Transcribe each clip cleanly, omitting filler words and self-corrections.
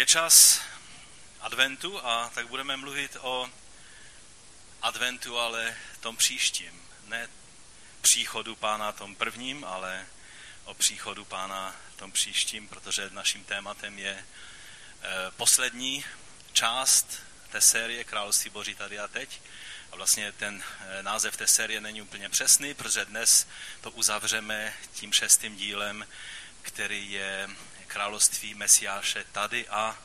Je čas adventu a tak budeme mluvit o adventu, ale tom příštím. Ne příchodu Pána tom prvním, ale o příchodu Pána tom příštím, protože naším tématem je poslední část té série Království Boží tady a teď. A vlastně ten název té série není úplně přesný, protože dnes to uzavřeme tím 6. dílem, který je Království Mesiáše tady a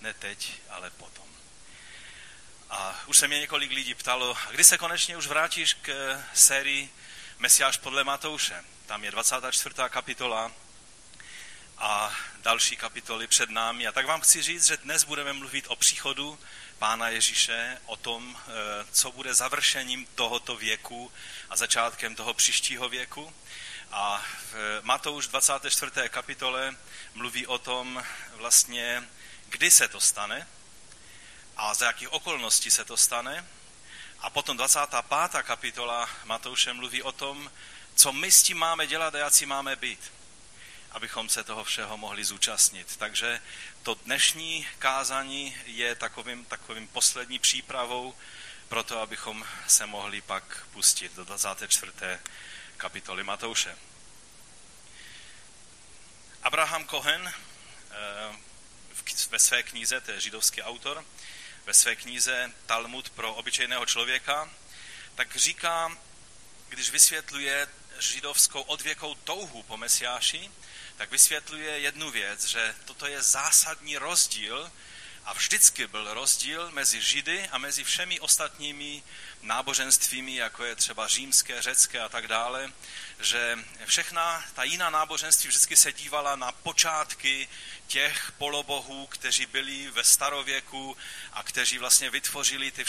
ne teď, ale potom. A už se mě několik lidí ptalo, kdy se konečně už vrátíš k sérii Mesiáš podle Matouše. Tam je 24. kapitola a další kapitoly před námi. A tak vám chci říct, že dnes budeme mluvit o příchodu Pána Ježíše, o tom, co bude završením tohoto věku a začátkem toho příštího věku. A Matouš 24. kapitole mluví o tom vlastně, kdy se to stane a za jakých okolností se to stane. A potom 25. kapitola Matouše mluví o tom, co my s tím máme dělat a jak si máme být, abychom se toho všeho mohli zúčastnit. Takže to dnešní kázání je takovým poslední přípravou pro to, abychom se mohli pak pustit do 24. kapitoly Matouše. Abraham Cohen ve své knize, to je židovský autor, ve své knize Talmud pro obyčejného člověka, tak říká, když vysvětluje židovskou odvěkou touhu po Mesiáši, tak vysvětluje jednu věc, že toto je zásadní rozdíl a vždycky byl rozdíl mezi Židy a mezi všemi ostatními náboženstvími, jako je třeba římské, řecké a tak dále, že všechna ta jiná náboženství vždycky se dívala na počátky těch polobohů, kteří byli ve starověku a kteří vlastně vytvořili ty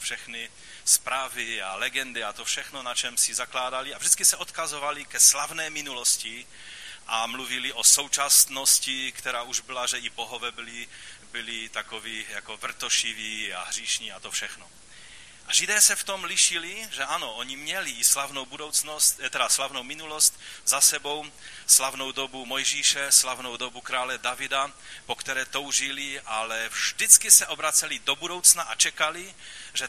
všechny zprávy a legendy a to všechno, na čem si zakládali, a vždycky se odkazovali ke slavné minulosti a mluvili o současnosti, která už byla, že i bohové byli takoví jako vrtošiví a hříšní a to všechno. A Židé se v tom lišili, že ano, oni měli i slavnou budoucnost, teda slavnou minulost za sebou, slavnou dobu Mojžíše, slavnou dobu krále Davida, po které toužili, ale vždycky se obraceli do budoucna a čekali, že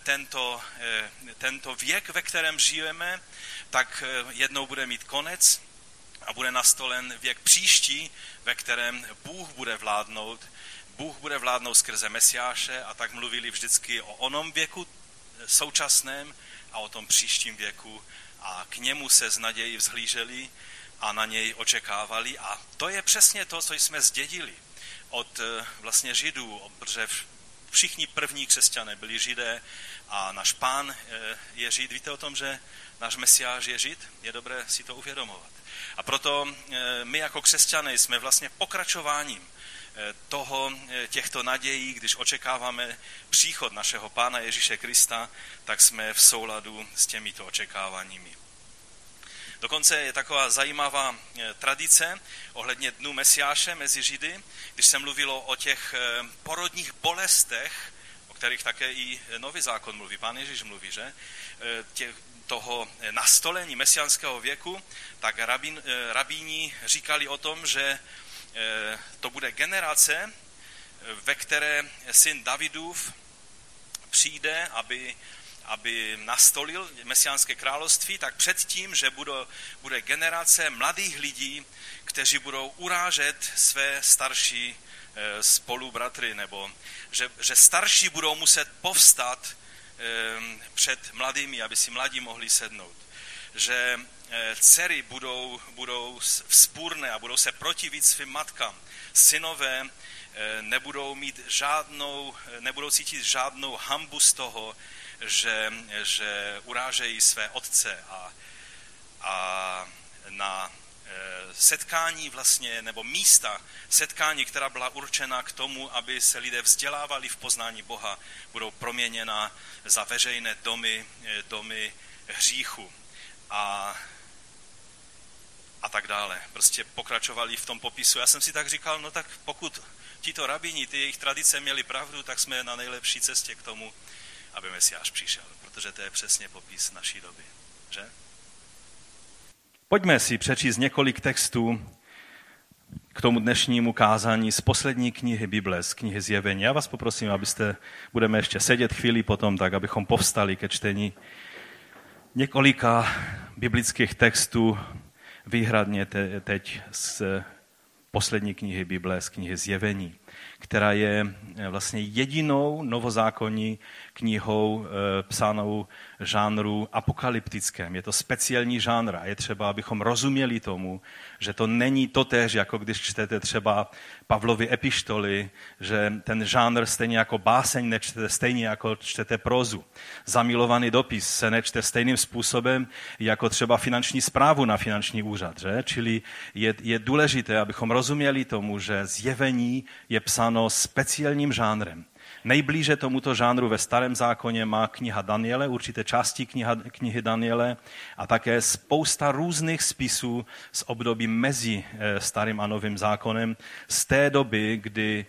tento věk, ve kterém žijeme, tak jednou bude mít konec a bude nastolen věk příští, ve kterém Bůh bude vládnout skrze Mesiáše, a tak mluvili vždycky o onom věku současném a o tom příštím věku a k němu se s nadějí vzhlíželi a na něj očekávali. A to je přesně to, co jsme zdědili od vlastně Židů, protože všichni první křesťané byli Židé a náš Pán je Žid. Víte o tom, že náš Mesiáš je Žid? Je dobré si to uvědomovat. A proto my jako křesťané jsme vlastně pokračováním těchto nadějí, když očekáváme příchod našeho Pána Ježíše Krista, tak jsme v souladu s těmito očekáváními. Dokonce je taková zajímavá tradice ohledně dnu Mesiáše mezi Židy, když se mluvilo o těch porodních bolestech, o kterých také i Nový zákon mluví, Pán Ježíš mluví, že? Toho nastolení mesiánského věku, tak rabíni říkali o tom, že to bude generace, ve které syn Davidův přijde, aby nastolil mesiánské království, tak předtím, že bude generace mladých lidí, kteří budou urážet své starší spolubratry, nebo že starší budou muset povstat před mladými, aby si mladí mohli sednout. Že dcery budou vzpůrné a budou se protivit svým matkám. Synové nebudou cítit žádnou hanbu z toho, že urážejí své otce a na setkání vlastně, nebo místa setkání, která byla určena k tomu, aby se lidé vzdělávali v poznání Boha, budou proměněna za veřejné domy hříchu a tak dále. Prostě pokračovali v tom popisu. Já jsem si tak říkal, no tak pokud tito rabíni, ty jejich tradice měli pravdu, tak jsme na nejlepší cestě k tomu, aby Mesiáš přišel, protože to je přesně popis naší doby, že? Pojďme si přečíst několik textů k tomu dnešnímu kázání z poslední knihy Bible, z knihy Zjevení. Já vás poprosím, abyste, budeme ještě sedět chvíli potom, tak abychom povstali ke čtení několika biblických textů, výhradně teď z poslední knihy Bible, z knihy Zjevení, která je vlastně jedinou novozákonní knihou psanou žánru apokalyptickém. Je to speciální žánr a je třeba, abychom rozuměli tomu, že to není totéž, jako když čtete třeba Pavlovy epištoly, že ten žánr stejně jako báseň nečtete stejně, jako čtete prozu. Zamilovaný dopis se nečte stejným způsobem, jako třeba finanční zprávu na finanční úřad. Že? Čili je důležité, abychom rozuměli tomu, že Zjevení je psáno speciálním žánrem. Nejblíže tomuto žánru ve Starém zákoně má kniha Daniele, určité části knihy Daniele a také spousta různých spisů z období mezi Starým a Novým zákonem, z té doby, kdy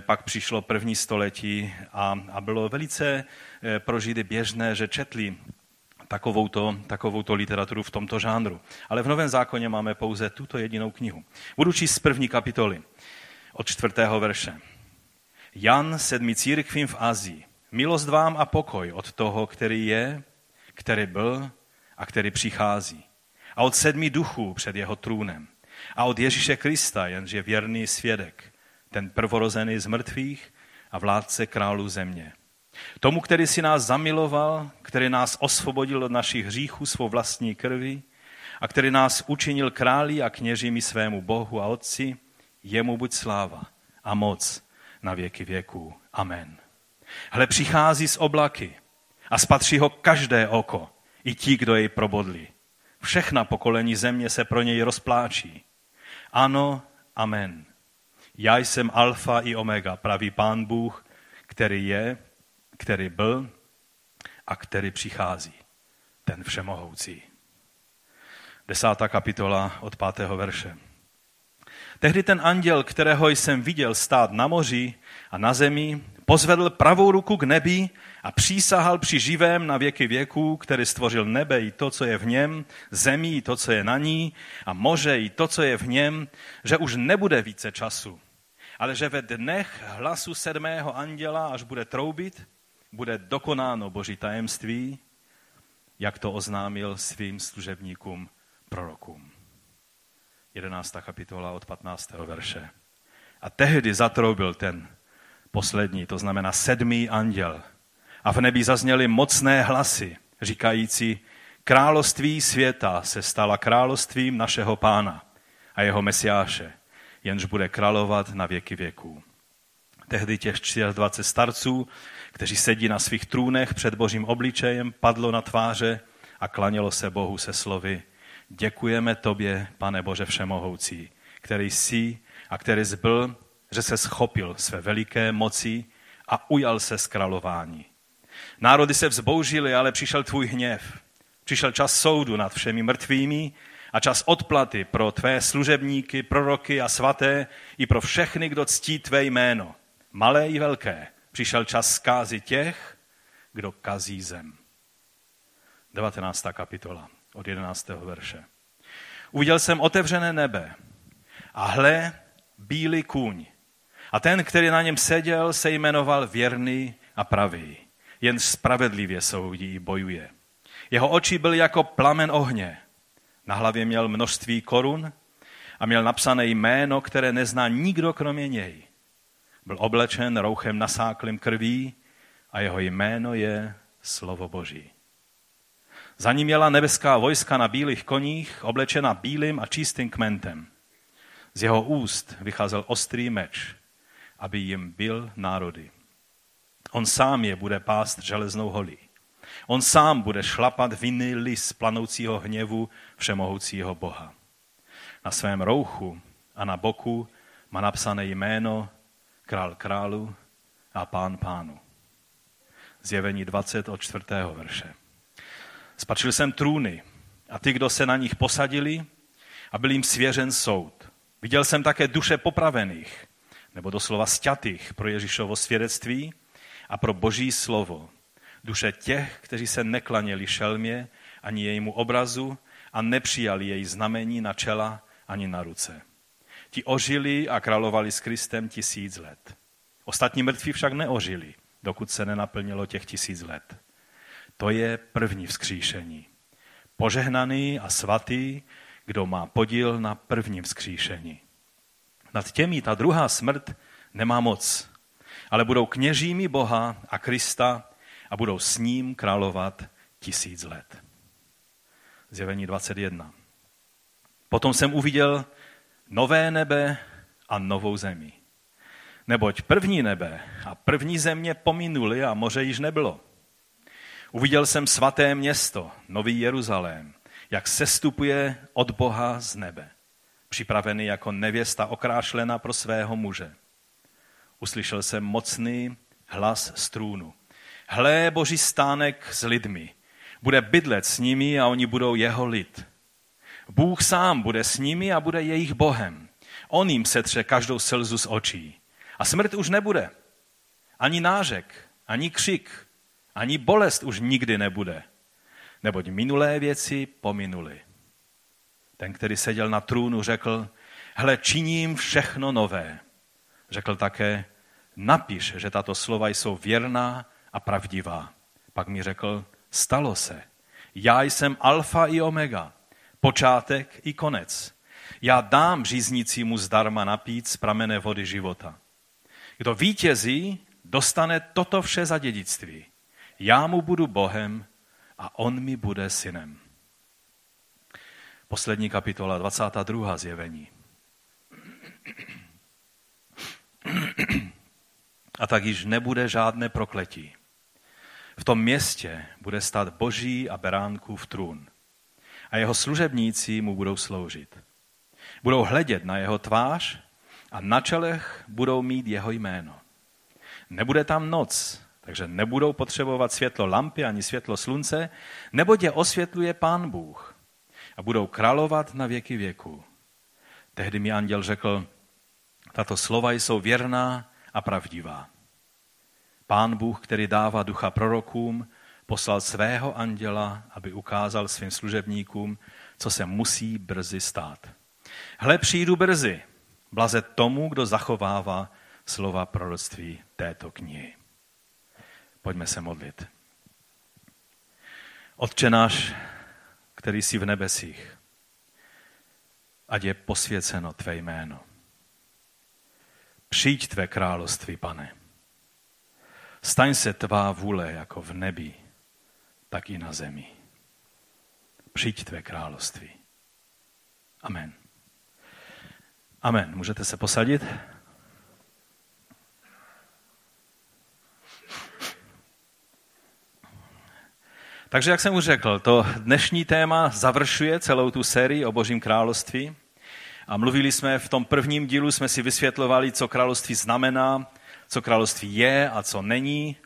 pak přišlo první století a bylo velice pro Židy běžné, že četli takovouto literaturu v tomto žánru. Ale v Novém zákoně máme pouze tuto jedinou knihu. Budu číst z první kapitoly od 4. verše. Jan, 7. církvím v Asii. Milost vám a pokoj od toho, který je, který byl a který přichází. A od 7 duchů před jeho trůnem. A od Ježíše Krista, jenž je věrný svědek, ten prvorozený z mrtvých a vládce králů země. Tomu, který si nás zamiloval, který nás osvobodil od našich hříchů svou vlastní krví a který nás učinil králi a kněžími svému Bohu a Otci, jemu buď sláva a moc na věky věků. Amen. Hle, přichází z oblaky a spatří ho každé oko, i ti, kdo jej probodli. Všechna pokolení země se pro něj rozpláčí. Ano, amen. Já jsem alfa i omega, pravý Pán Bůh, který je, který byl a který přichází, ten všemohoucí. 10. kapitola od 5. verše. Tehdy ten anděl, kterého jsem viděl stát na moři a na zemi, pozvedl pravou ruku k nebi a přísahal při živém na věky věků, který stvořil nebe i to, co je v něm, zemi i to, co je na ní a moře i to, co je v něm, že už nebude více času, ale že ve dnech hlasu 7. anděla, až bude troubit, bude dokonáno Boží tajemství, jak to oznámil svým služebníkům prorokům. 11. kapitola od 15. verše. A tehdy zatroubil ten poslední, to znamená 7. anděl. A v nebi zazněly mocné hlasy, říkající, království světa se stala královstvím našeho Pána a jeho Mesiáše, jenž bude královat na věky věků. Tehdy těch 24 starců, kteří sedí na svých trůnech před Božím obličejem, padlo na tváře a klanělo se Bohu se slovy, děkujeme tobě, Pane Bože všemohoucí, který jsi a který zbyl, že se schopil své veliké moci a ujal se z králování. Národy se vzbouřily, ale přišel tvůj hněv. Přišel čas soudu nad všemi mrtvými a čas odplaty pro tvé služebníky, proroky a svaté i pro všechny, kdo ctí tvé jméno. Malé i velké. Přišel čas zkázy těch, kdo kazí zem. 19. kapitola. Od 11. verše. Uviděl jsem otevřené nebe a hle, bílý kůň. A ten, který na něm seděl, se jmenoval věrný a pravý. Jen spravedlivě soudí i bojuje. Jeho oči byly jako plamen ohně. Na hlavě měl množství korun a měl napsané jméno, které nezná nikdo kromě něj. Byl oblečen rouchem nasáklým krví a jeho jméno je Slovo Boží. Za ním jela nebeská vojska na bílých koních, oblečena bílým a čistým kmentem. Z jeho úst vycházel ostrý meč, aby jim bil národy. On sám je bude pást železnou holí. On sám bude šlapat vinný lis planoucího hněvu všemohoucího Boha. Na svém rouchu a na boku má napsané jméno Král králu a Pán pánu. Zjevení 20 od 4. verše. Spatřil jsem trůny a ty, kdo se na nich posadili a byl jim svěřen soud. Viděl jsem také duše popravených, nebo doslova sťatých pro Ježíšovo svědectví a pro Boží slovo. Duše těch, kteří se neklaněli šelmě ani jejímu obrazu a nepřijali její znamení na čela ani na ruce. Ti ožili a královali s Kristem 1000 let. Ostatní mrtví však neožili, dokud se nenaplnilo těch 1000 let. To je první vzkříšení. Požehnaný a svatý, kdo má podíl na prvním vzkříšení. Nad těmi ta druhá smrt nemá moc, ale budou kněžími Boha a Krista a budou s ním královat 1000 let. Zjevení 21. Potom jsem uviděl nové nebe a novou zemi. Neboť první nebe a první země pominuly a moře již nebylo. Uviděl jsem svaté město, nový Jeruzalém, jak sestupuje od Boha z nebe, připravený jako nevěsta okrášlená pro svého muže. Uslyšel jsem mocný hlas z trůnu. Hle, Boží stánek s lidmi, bude bydlet s nimi a oni budou jeho lid. Bůh sám bude s nimi a bude jejich Bohem. On jim setře každou slzu z očí. A smrt už nebude. Ani nářek, ani křik, ani bolest už nikdy nebude. Neboť minulé věci pominuly. Ten, který seděl na trůnu, řekl, hle, činím všechno nové. Řekl také, napiš, že tato slova jsou věrná a pravdivá. Pak mi řekl, stalo se. Já jsem alfa i omega, počátek i konec. Já dám říznícímu zdarma napít z pramene vody života. Kdo vítězí, dostane toto vše za dědictví. Já mu budu Bohem a on mi bude synem. Poslední kapitola, 22. zjevení. A tak již nebude žádné prokletí. V tom městě bude stát Boží a beránkův trůn. A jeho služebníci mu budou sloužit. Budou hledět na jeho tvář a na čelech budou mít jeho jméno. Nebude tam noc, takže nebudou potřebovat světlo lampy ani světlo slunce, neboť je osvětluje Pán Bůh. A budou královat na věky věků. Tehdy mi anděl řekl, tato slova jsou věrná a pravdivá. Pán Bůh, který dává ducha prorokům, poslal svého anděla, aby ukázal svým služebníkům, co se musí brzy stát. Hle, přijdu brzy, blaze tomu, kdo zachovává slova proroctví této knihy. Pojďme se modlit. Otče náš, který jsi v nebesích, ať je posvěceno tvé jméno. Přijď tvé království, Pane. Staň se tvá vůle jako v nebi, tak i na zemi. Přijď tvé království. Amen. Amen. Můžete se posadit? Takže, jak jsem už řekl, to dnešní téma završuje celou tu sérii o Božím království. A mluvili jsme v tom prvním dílu, jsme si vysvětlovali, co království znamená, co království je a co není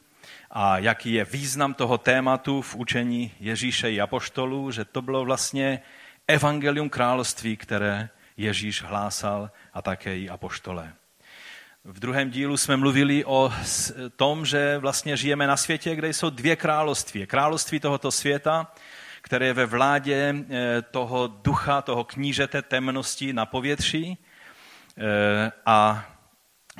a jaký je význam toho tématu v učení Ježíše i apoštolů, že to bylo vlastně evangelium království, které Ježíš hlásal a také i apoštole. V druhém dílu jsme mluvili o tom, že vlastně žijeme na světě, kde jsou dvě království. Království tohoto světa, které je ve vládě toho ducha, toho knížete temnosti na povětří a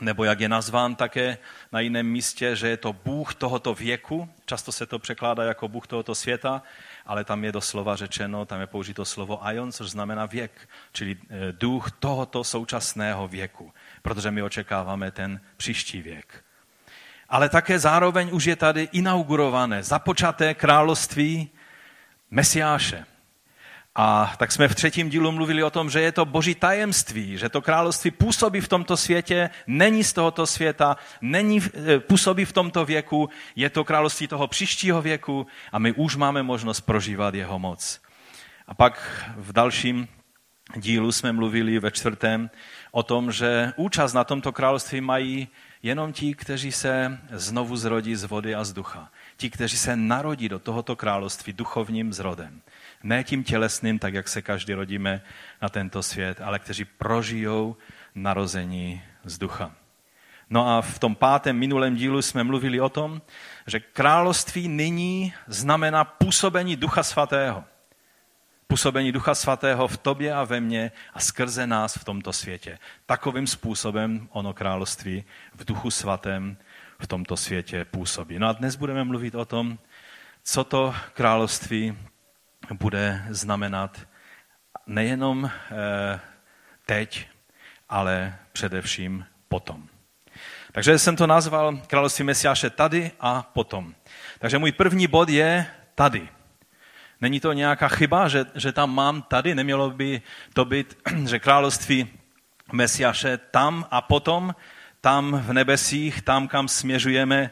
nebo jak je nazván také na jiném místě, že je to Bůh tohoto věku. Často se to překládá jako Bůh tohoto světa, ale tam je doslova řečeno, tam je použito slovo aion, což znamená věk, čili duch tohoto současného věku, protože my očekáváme ten příští věk. Ale také zároveň už je tady inaugurované, započaté království Mesiáše. A tak jsme v třetím dílu mluvili o tom, že je to Boží tajemství, že to království působí v tomto světě, není z tohoto světa, působí v tomto věku, je to království toho příštího věku a my už máme možnost prožívat jeho moc. A pak v dalším dílu jsme mluvili ve čtvrtém o tom, že účast na tomto království mají jenom ti, kteří se znovu zrodí z vody a z ducha. Ti, kteří se narodí do tohoto království duchovním zrodem. Ne tím tělesným, tak jak se každý rodíme na tento svět, ale kteří prožijou narození z ducha. No a v tom pátém minulém dílu jsme mluvili o tom, že království nyní znamená působení Ducha Svatého. působení Ducha Svatého v tobě a ve mně a skrze nás v tomto světě. Takovým způsobem ono království v Duchu Svatém v tomto světě působí. No a dnes budeme mluvit o tom, co to království bude znamenat nejenom teď, ale především potom. Takže jsem to nazval Království Mesiáše tady a potom. Takže můj první bod je tady. Není to nějaká chyba, že tam mám tady? Nemělo by to být, že Království Mesiáše tam a potom, tam v nebesích, tam, kam směřujeme.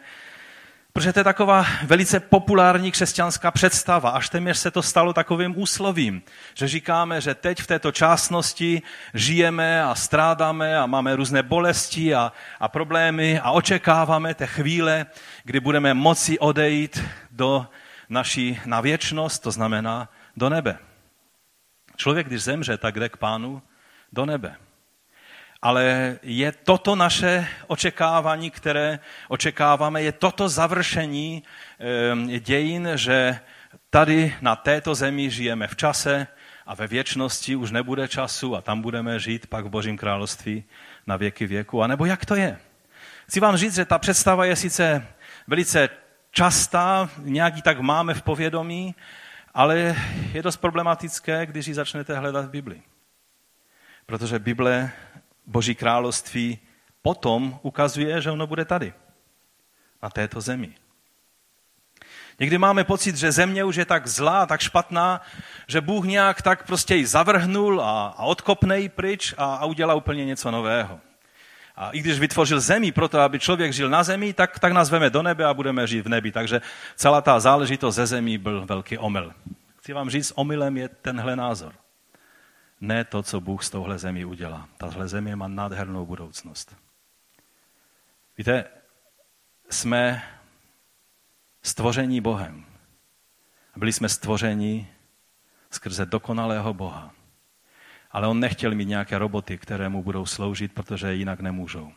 Protože to je taková velice populární křesťanská představa. Až téměř se to stalo takovým úslovím, že říkáme, že teď v této časnosti žijeme a strádáme a máme různé bolesti a problémy a očekáváme té chvíle, kdy budeme moci odejít do naší na věčnost, to znamená do nebe. Člověk, když zemře, tak jde k Pánu do nebe. Ale je toto naše očekávání, které očekáváme, je toto završení dějin, že tady na této zemi žijeme v čase a ve věčnosti už nebude času a tam budeme žít pak v Božím království na věky věku. A nebo jak to je? Chci vám říct, že ta představa je sice velice častá, nějak ji tak máme v povědomí, ale je dost problematické, když ji začnete hledat v Biblii. Protože Bible Boží království potom ukazuje, že ono bude tady, na této zemi. Někdy máme pocit, že země už je tak zlá, tak špatná, že Bůh nějak tak prostě ji zavrhnul a odkopne ji pryč a udělá úplně něco nového. A i když vytvořil zemi proto, aby člověk žil na zemi, tak nás veme do nebe a budeme žít v nebi. Takže celá ta záležitost ze zemí byl velký omyl. Chci vám říct, omylem je tenhle názor. Ne to, co Bůh s touhle zemí udělá. Tahle země má nádhernou budoucnost. Víte, jsme stvoření Bohem. Byli jsme stvořeni skrze dokonalého Boha. Ale on nechtěl mít nějaké roboty, které mu budou sloužit, protože jinak nemůžou.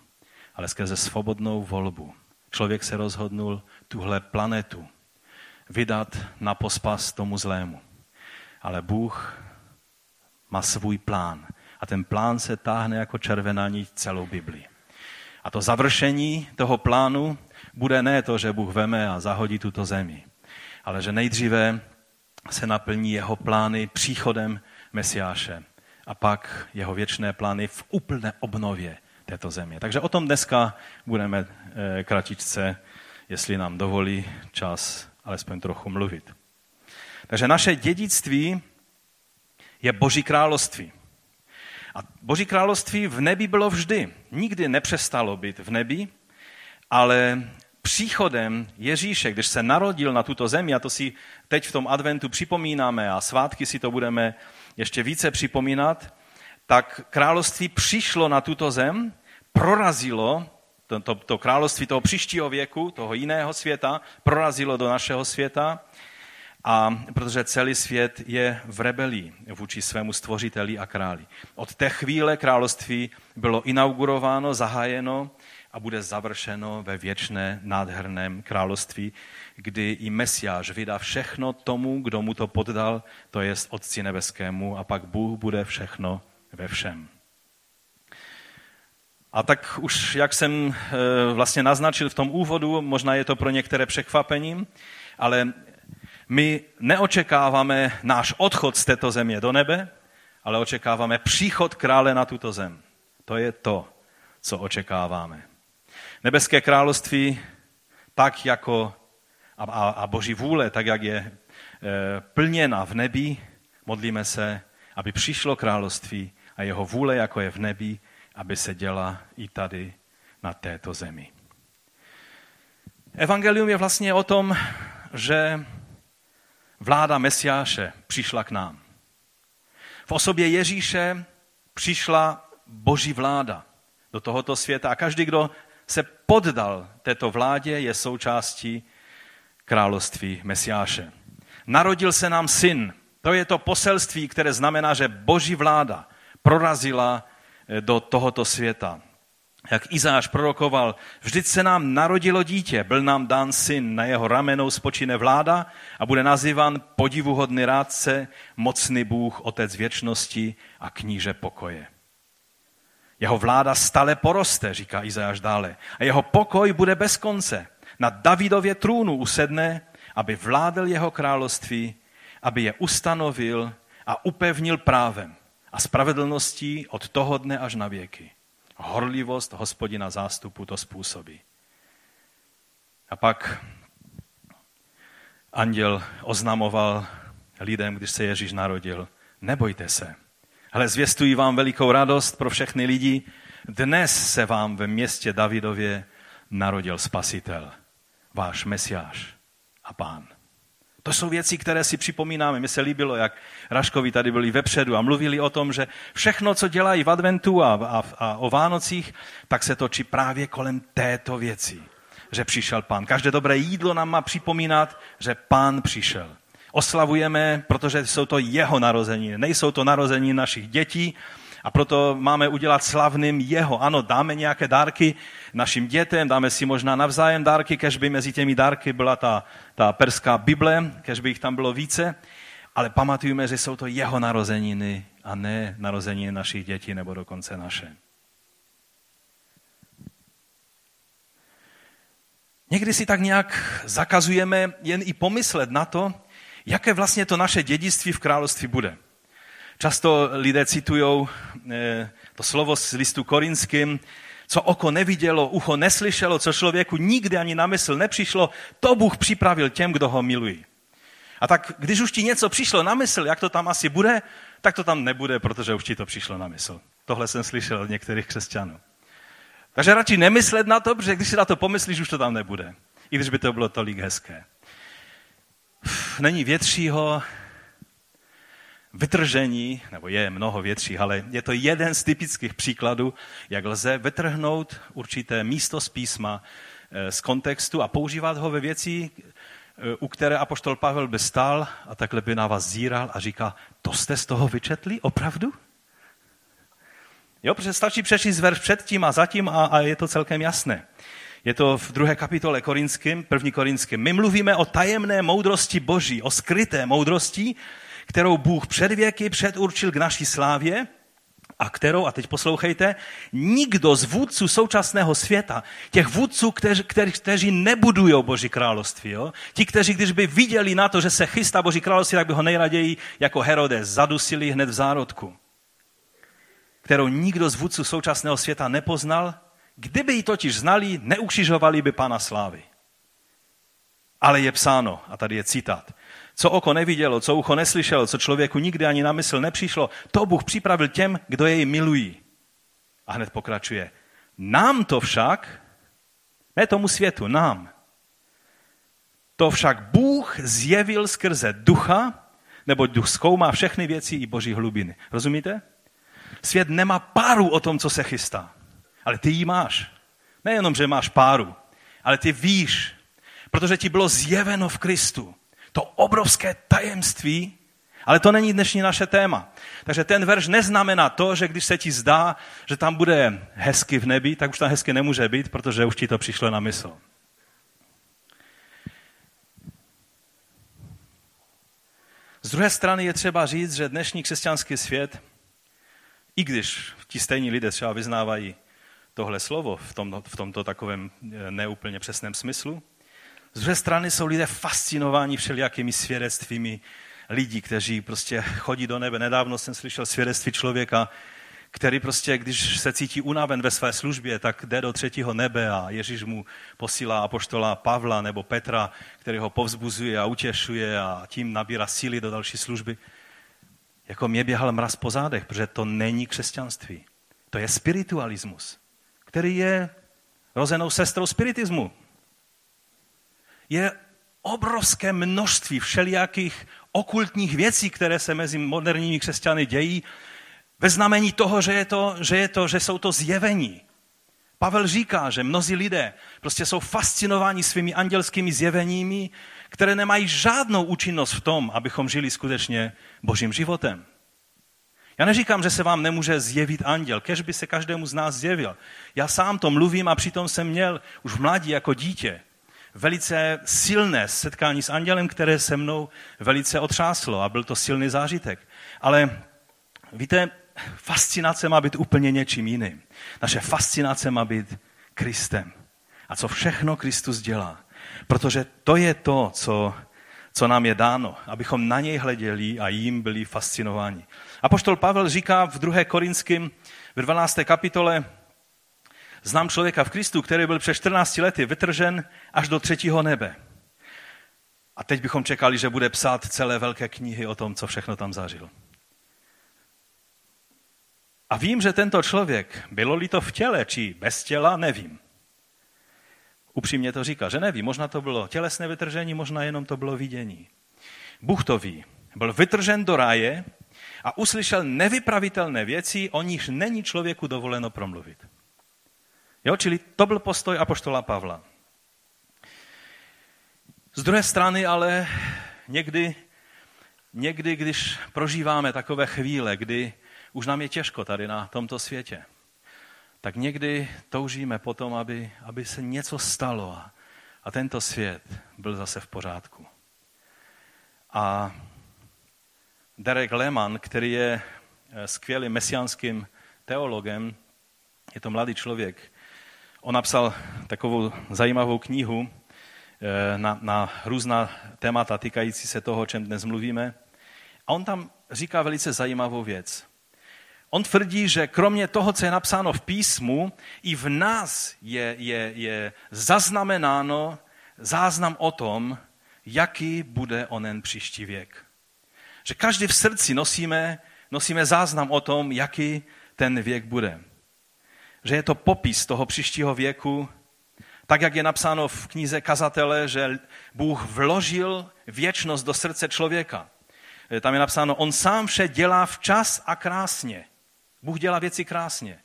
Ale skrze svobodnou volbu. Člověk se rozhodnul tuhle planetu vydat na pospas tomu zlému. Ale Bůh má svůj plán. A ten plán se táhne jako červená nit celou Biblii. A to završení toho plánu bude ne to, že Bůh veme a zahodí tuto zemi, ale že nejdříve se naplní jeho plány příchodem Mesiáše a pak jeho věčné plány v úplné obnově této země. Takže o tom dneska budeme kratičce, jestli nám dovolí čas, alespoň trochu mluvit. Takže naše dědictví je Boží království. A Boží království v nebi bylo vždy. Nikdy nepřestalo být v nebi, ale příchodem Ježíše, když se narodil na tuto zemi, a to si teď v tom adventu připomínáme a svátky si to budeme ještě více připomínat, tak království přišlo na tuto zem, prorazilo, to království toho příštího věku, toho jiného světa, prorazilo do našeho světa, a protože celý svět je v rebelii vůči svému stvořiteli a králi. Od té chvíle království bylo inaugurováno, zahájeno a bude završeno ve věčné nádherném království, kdy i Mesiáš vydá všechno tomu, kdo mu to poddal, to jest Otci nebeskému, a pak Bůh bude všechno ve všem. A tak už, jak jsem vlastně naznačil v tom úvodu, možná je to pro některé překvapením, ale my neočekáváme náš odchod z této země do nebe, ale očekáváme příchod krále na tuto zem. To je to, co očekáváme. Nebeské království, tak jako a Boží vůle, tak jak je plněna v nebi, modlíme se, aby přišlo království a jeho vůle, jako je v nebi, aby se děla i tady na této zemi. Evangelium je vlastně o tom, že vláda Mesiáše přišla k nám. V osobě Ježíše přišla Boží vláda do tohoto světa a každý, kdo se poddal této vládě, je součástí království Mesiáše. Narodil se nám syn. To je to poselství, které znamená, že Boží vláda prorazila do tohoto světa. jak Izáš prorokoval, vždyť se nám narodilo dítě, byl nám dán syn, na jeho ramenou spočine vláda a bude nazýván podivuhodný rádce, mocný Bůh, otec věčnosti a kníže pokoje. Jeho vláda stále poroste, říká Izáš dále, a jeho pokoj bude bez konce. Na Davidově trůnu usedne, aby vládl jeho království, aby je ustanovil a upevnil právem a spravedlností od toho dne až na věky. Horlivost Hospodina zástupu to způsobí. A pak anděl oznamoval lidem, když se Ježíš narodil, nebojte se. Hle, zvěstuji vám velikou radost pro všechny lidi. Dnes se vám ve městě Davidově narodil Spasitel, váš Mesiáš a Pán. To jsou věci, které si připomínáme. Mně se líbilo, jak Raškovi tady byli vepředu a mluvili o tom, že všechno, co dělají v adventu a o Vánocích, tak se točí právě kolem této věci, že přišel Pán. Každé dobré jídlo nám má připomínat, že Pán přišel. Oslavujeme, protože jsou to jeho narozeniny, nejsou to narozeniny našich dětí a proto máme udělat slavným jeho. Ano, dáme nějaké dárky našim dětem, dáme si možná navzájem dárky, kež by mezi těmi dárky byla ta perská Bible, kež by jich tam bylo více, ale pamatujme, že jsou to jeho narozeniny a ne narozeniny našich dětí nebo dokonce naše. Někdy si tak nějak zakazujeme jen i pomyslet na to, jaké vlastně to naše dědictví v království bude. Často lidé citují to slovo z listu Korinským, co oko nevidělo, ucho neslyšelo, co člověku nikdy ani na mysl nepřišlo, to Bůh připravil těm, kdo ho milují. A tak když už ti něco přišlo na mysl, jak to tam asi bude, tak to tam nebude, protože už ti to přišlo na mysl. Tohle jsem slyšel od některých křesťanů. Takže radši nemyslet na to, protože když si na to pomyslíš, už to tam nebude. I když by to bylo tolik hezké. Není většího vytržení, nebo je mnoho větších, ale je to jeden z typických příkladů, jak lze vytrhnout určité místo z písma, z kontextu a používat ho ve věci, u které apoštol Pavel by stál a takhle by na vás zíral a říká, to jste z toho vyčetli? Opravdu? Jo, protože stačí přečíst verš předtím a zatím a je to celkem jasné. Je to v 2. kapitole Korinským, 1. Korinským. My mluvíme o tajemné moudrosti Boží, o skryté moudrosti, kterou Bůh před věky předurčil k naší slávě a kterou, a teď poslouchejte, nikdo z vůdců současného světa, těch vůdců, kteří nebudují Boží království, jo? Ti, kteří když by viděli na to, že se chystá Boží království, tak by ho nejraději jako Herodes zadusili hned v zárodku, kterou nikdo z vůdců současného světa nepoznal. Kdyby ji totiž znali, neukřižovali by Pána slávy. Ale je psáno, a tady je citát, co oko nevidělo, co ucho neslyšelo, co člověku nikdy ani na mysl nepřišlo, to Bůh připravil těm, kdo jej milují. A hned pokračuje. Nám to však, ne tomu světu, nám, to však Bůh zjevil skrze ducha, neboť duch zkoumá všechny věci i Boží hlubiny. Rozumíte? Svět nemá páru o tom, co se chystá. Ale ty ji máš. Nejenom, že máš páru, ale ty víš, protože ti bylo zjeveno v Kristu. To obrovské tajemství, ale to není dnešní naše téma. Takže ten verš neznamená to, že když se ti zdá, že tam bude hezky v nebi, tak už tam hezky nemůže být, protože už ti to přišlo na mysl. Z druhé strany je třeba říct, že dnešní křesťanský svět, i když ti stejní lidé třeba vyznávají tohle slovo v tomto takovém neúplně přesném smyslu. Z druhé strany jsou lidé fascinováni všelijakými svědectvími lidí, kteří prostě chodí do nebe. Nedávno jsem slyšel svědectví člověka, který prostě, když se cítí unaven ve své službě, tak jde do třetího nebe a Ježíš mu posílá apoštola Pavla nebo Petra, který ho povzbuzuje a utěšuje a tím nabírá síly do další služby. Jako mě běhal mraz po zádech, protože to není křesťanství. To je spiritualismus, který je rozenou sestrou spiritismu. Je obrovské množství všelijakých okultních věcí, které se mezi moderními křesťany dějí, ve znamení toho, že jsou to zjevení. Pavel říká, že mnozí lidé prostě jsou fascinováni svými andělskými zjeveními, které nemají žádnou účinnost v tom, abychom žili skutečně Božím životem. Já neříkám, že se vám nemůže zjevit anděl, kéž by se každému z nás zjevil. Já sám to mluvím a přitom jsem měl už v mládí jako dítě velice silné setkání s andělem, které se mnou velice otřáslo a byl to silný zážitek. Ale víte, fascinace má být úplně něčím jiným. Naše fascinace má být Kristem. A co všechno Kristus dělá. Protože to je to, co nám je dáno, abychom na něj hleděli a jím byli fascinováni. Apoštol Pavel říká v 2. Korinským v 12. kapitole: znám člověka v Kristu, který byl před 14 lety vytržen až do 3. nebe. A teď bychom čekali, že bude psát celé velké knihy o tom, co všechno tam zažil. A vím, že tento člověk, bylo-li to v těle či bez těla, nevím. Upřímně to říká, že neví. Možná to bylo tělesné vytržení, možná jenom to bylo vidění. Bůh to ví. Byl vytržen do ráje a uslyšel nevypravitelné věci, o nichž není člověku dovoleno promluvit. Jo, čili to byl postoj apoštola Pavla. Z druhé strany ale někdy, když prožíváme takové chvíle, kdy už nám je těžko tady na tomto světě, tak někdy toužíme potom, aby se něco stalo a tento svět byl zase v pořádku. A Derek Lehmann, který je skvělým mesiánským teologem, je to mladý člověk, on napsal takovou zajímavou knihu na různá témata týkající se toho, o čem dnes mluvíme. A on tam říká velice zajímavou věc. On tvrdí, že kromě toho, co je napsáno v písmu, i v nás je zaznamenáno záznam o tom, jaký bude onen příští věk. Že každý v srdci nosíme záznam o tom, jaký ten věk bude. Že je to popis toho příštího věku, tak jak je napsáno v knize Kazatele, že Bůh vložil věčnost do srdce člověka. Tam je napsáno, on sám vše dělá včas a krásně. Bůh dělá věci krásně.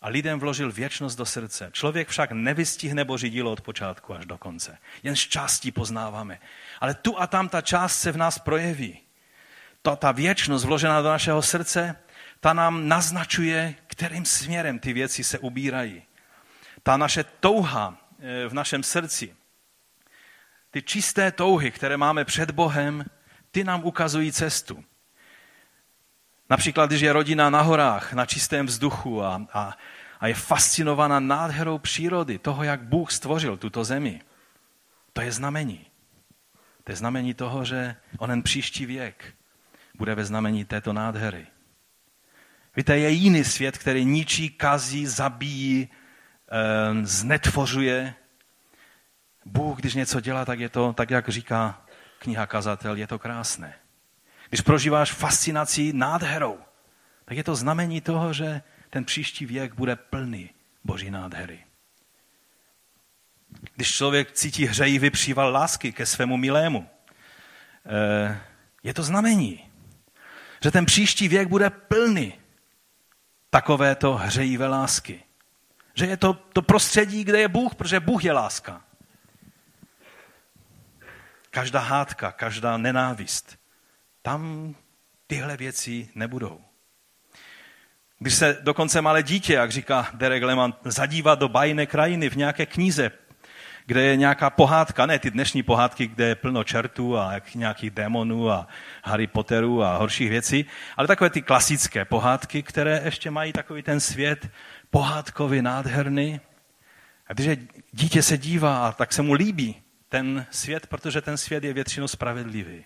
A lidem vložil věčnost do srdce. Člověk však nevystihne Boží dílo od počátku až do konce. Jen z částí poznáváme. Ale tu a tam ta část se v nás projeví. Ta věčnost vložená do našeho srdce, ta nám naznačuje, kterým směrem ty věci se ubírají. Ta naše touha v našem srdci, ty čisté touhy, které máme před Bohem, ty nám ukazují cestu. Například, když je rodina na horách, na čistém vzduchu a je fascinovaná nádherou přírody, toho, jak Bůh stvořil tuto zemi, to je znamení. To je znamení toho, že onen příští věk bude ve znamení této nádhery. Víte, je jiný svět, který ničí, kazí, zabíjí, znetvořuje. Bůh, když něco dělá, tak je to, tak jak říká kniha Kazatel, je to krásné. Když prožíváš fascinací nádherou, tak je to znamení toho, že ten příští věk bude plný Boží nádhery. Když člověk cítí hřejivý příval lásky ke svému milému, je to znamení, že ten příští věk bude plný takovéto hřejivé lásky. Že je to prostředí, kde je Bůh, protože Bůh je láska. Každá hádka, každá nenávist, tam tyhle věci nebudou. Když se dokonce malé dítě, jak říká Derek Lehmann, zadívá do bajné krajiny v nějaké knize, kde je nějaká pohádka, ne ty dnešní pohádky, kde je plno čertů a nějakých démonů a Harry Potterů a horších věcí, ale takové ty klasické pohádky, které ještě mají takový ten svět pohádkový, nádherný. A když dítě se dívá, tak se mu líbí ten svět, protože ten svět je většinou spravedlivý.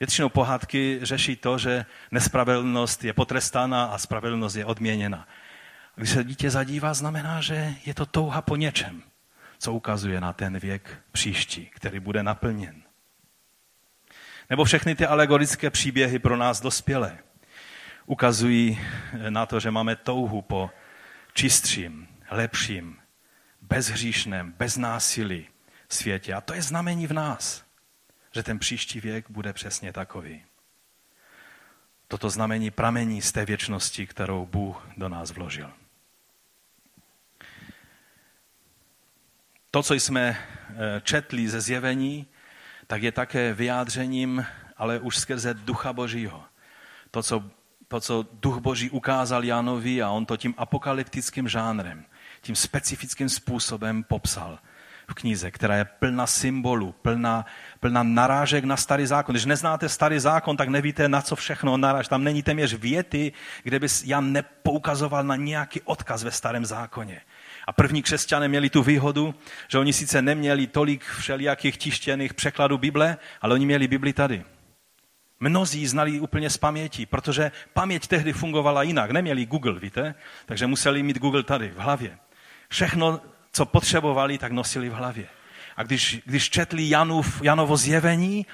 Většinou pohádky řeší to, že nespravedlnost je potrestána a spravedlnost je odměněna. Když se dítě zadívá, znamená, že je to touha po něčem, co ukazuje na ten věk příští, který bude naplněn. Nebo všechny ty alegorické příběhy pro nás dospělé ukazují na to, že máme touhu po čistším, lepším, bezhříšném, bez násilí světě. A to je znamení v nás, že ten příští věk bude přesně takový. Toto znamení pramení z té věčnosti, kterou Bůh do nás vložil. To, co jsme četli ze zjevení, tak je také vyjádřením, ale už skrze Ducha Božího. to, co Duch Boží ukázal Janovi, a on to tím apokalyptickým žánrem, tím specifickým způsobem popsal v knize, která je plná symbolů, plná narážek na Starý zákon. Když neznáte Starý zákon, tak nevíte, na co všechno on naráží. Tam není téměř věty, kde by Jan nepoukazoval na nějaký odkaz ve Starém zákoně. A první křesťané měli tu výhodu, že oni sice neměli tolik všelijakých tištěných překladů Bible, ale oni měli Bibli tady. Mnozí znali úplně z paměti, protože paměť tehdy fungovala jinak. Neměli Google, víte? Takže museli mít Google tady, v hlavě. Všechno, co potřebovali, tak nosili v hlavě. A když četli Janovo zjevení,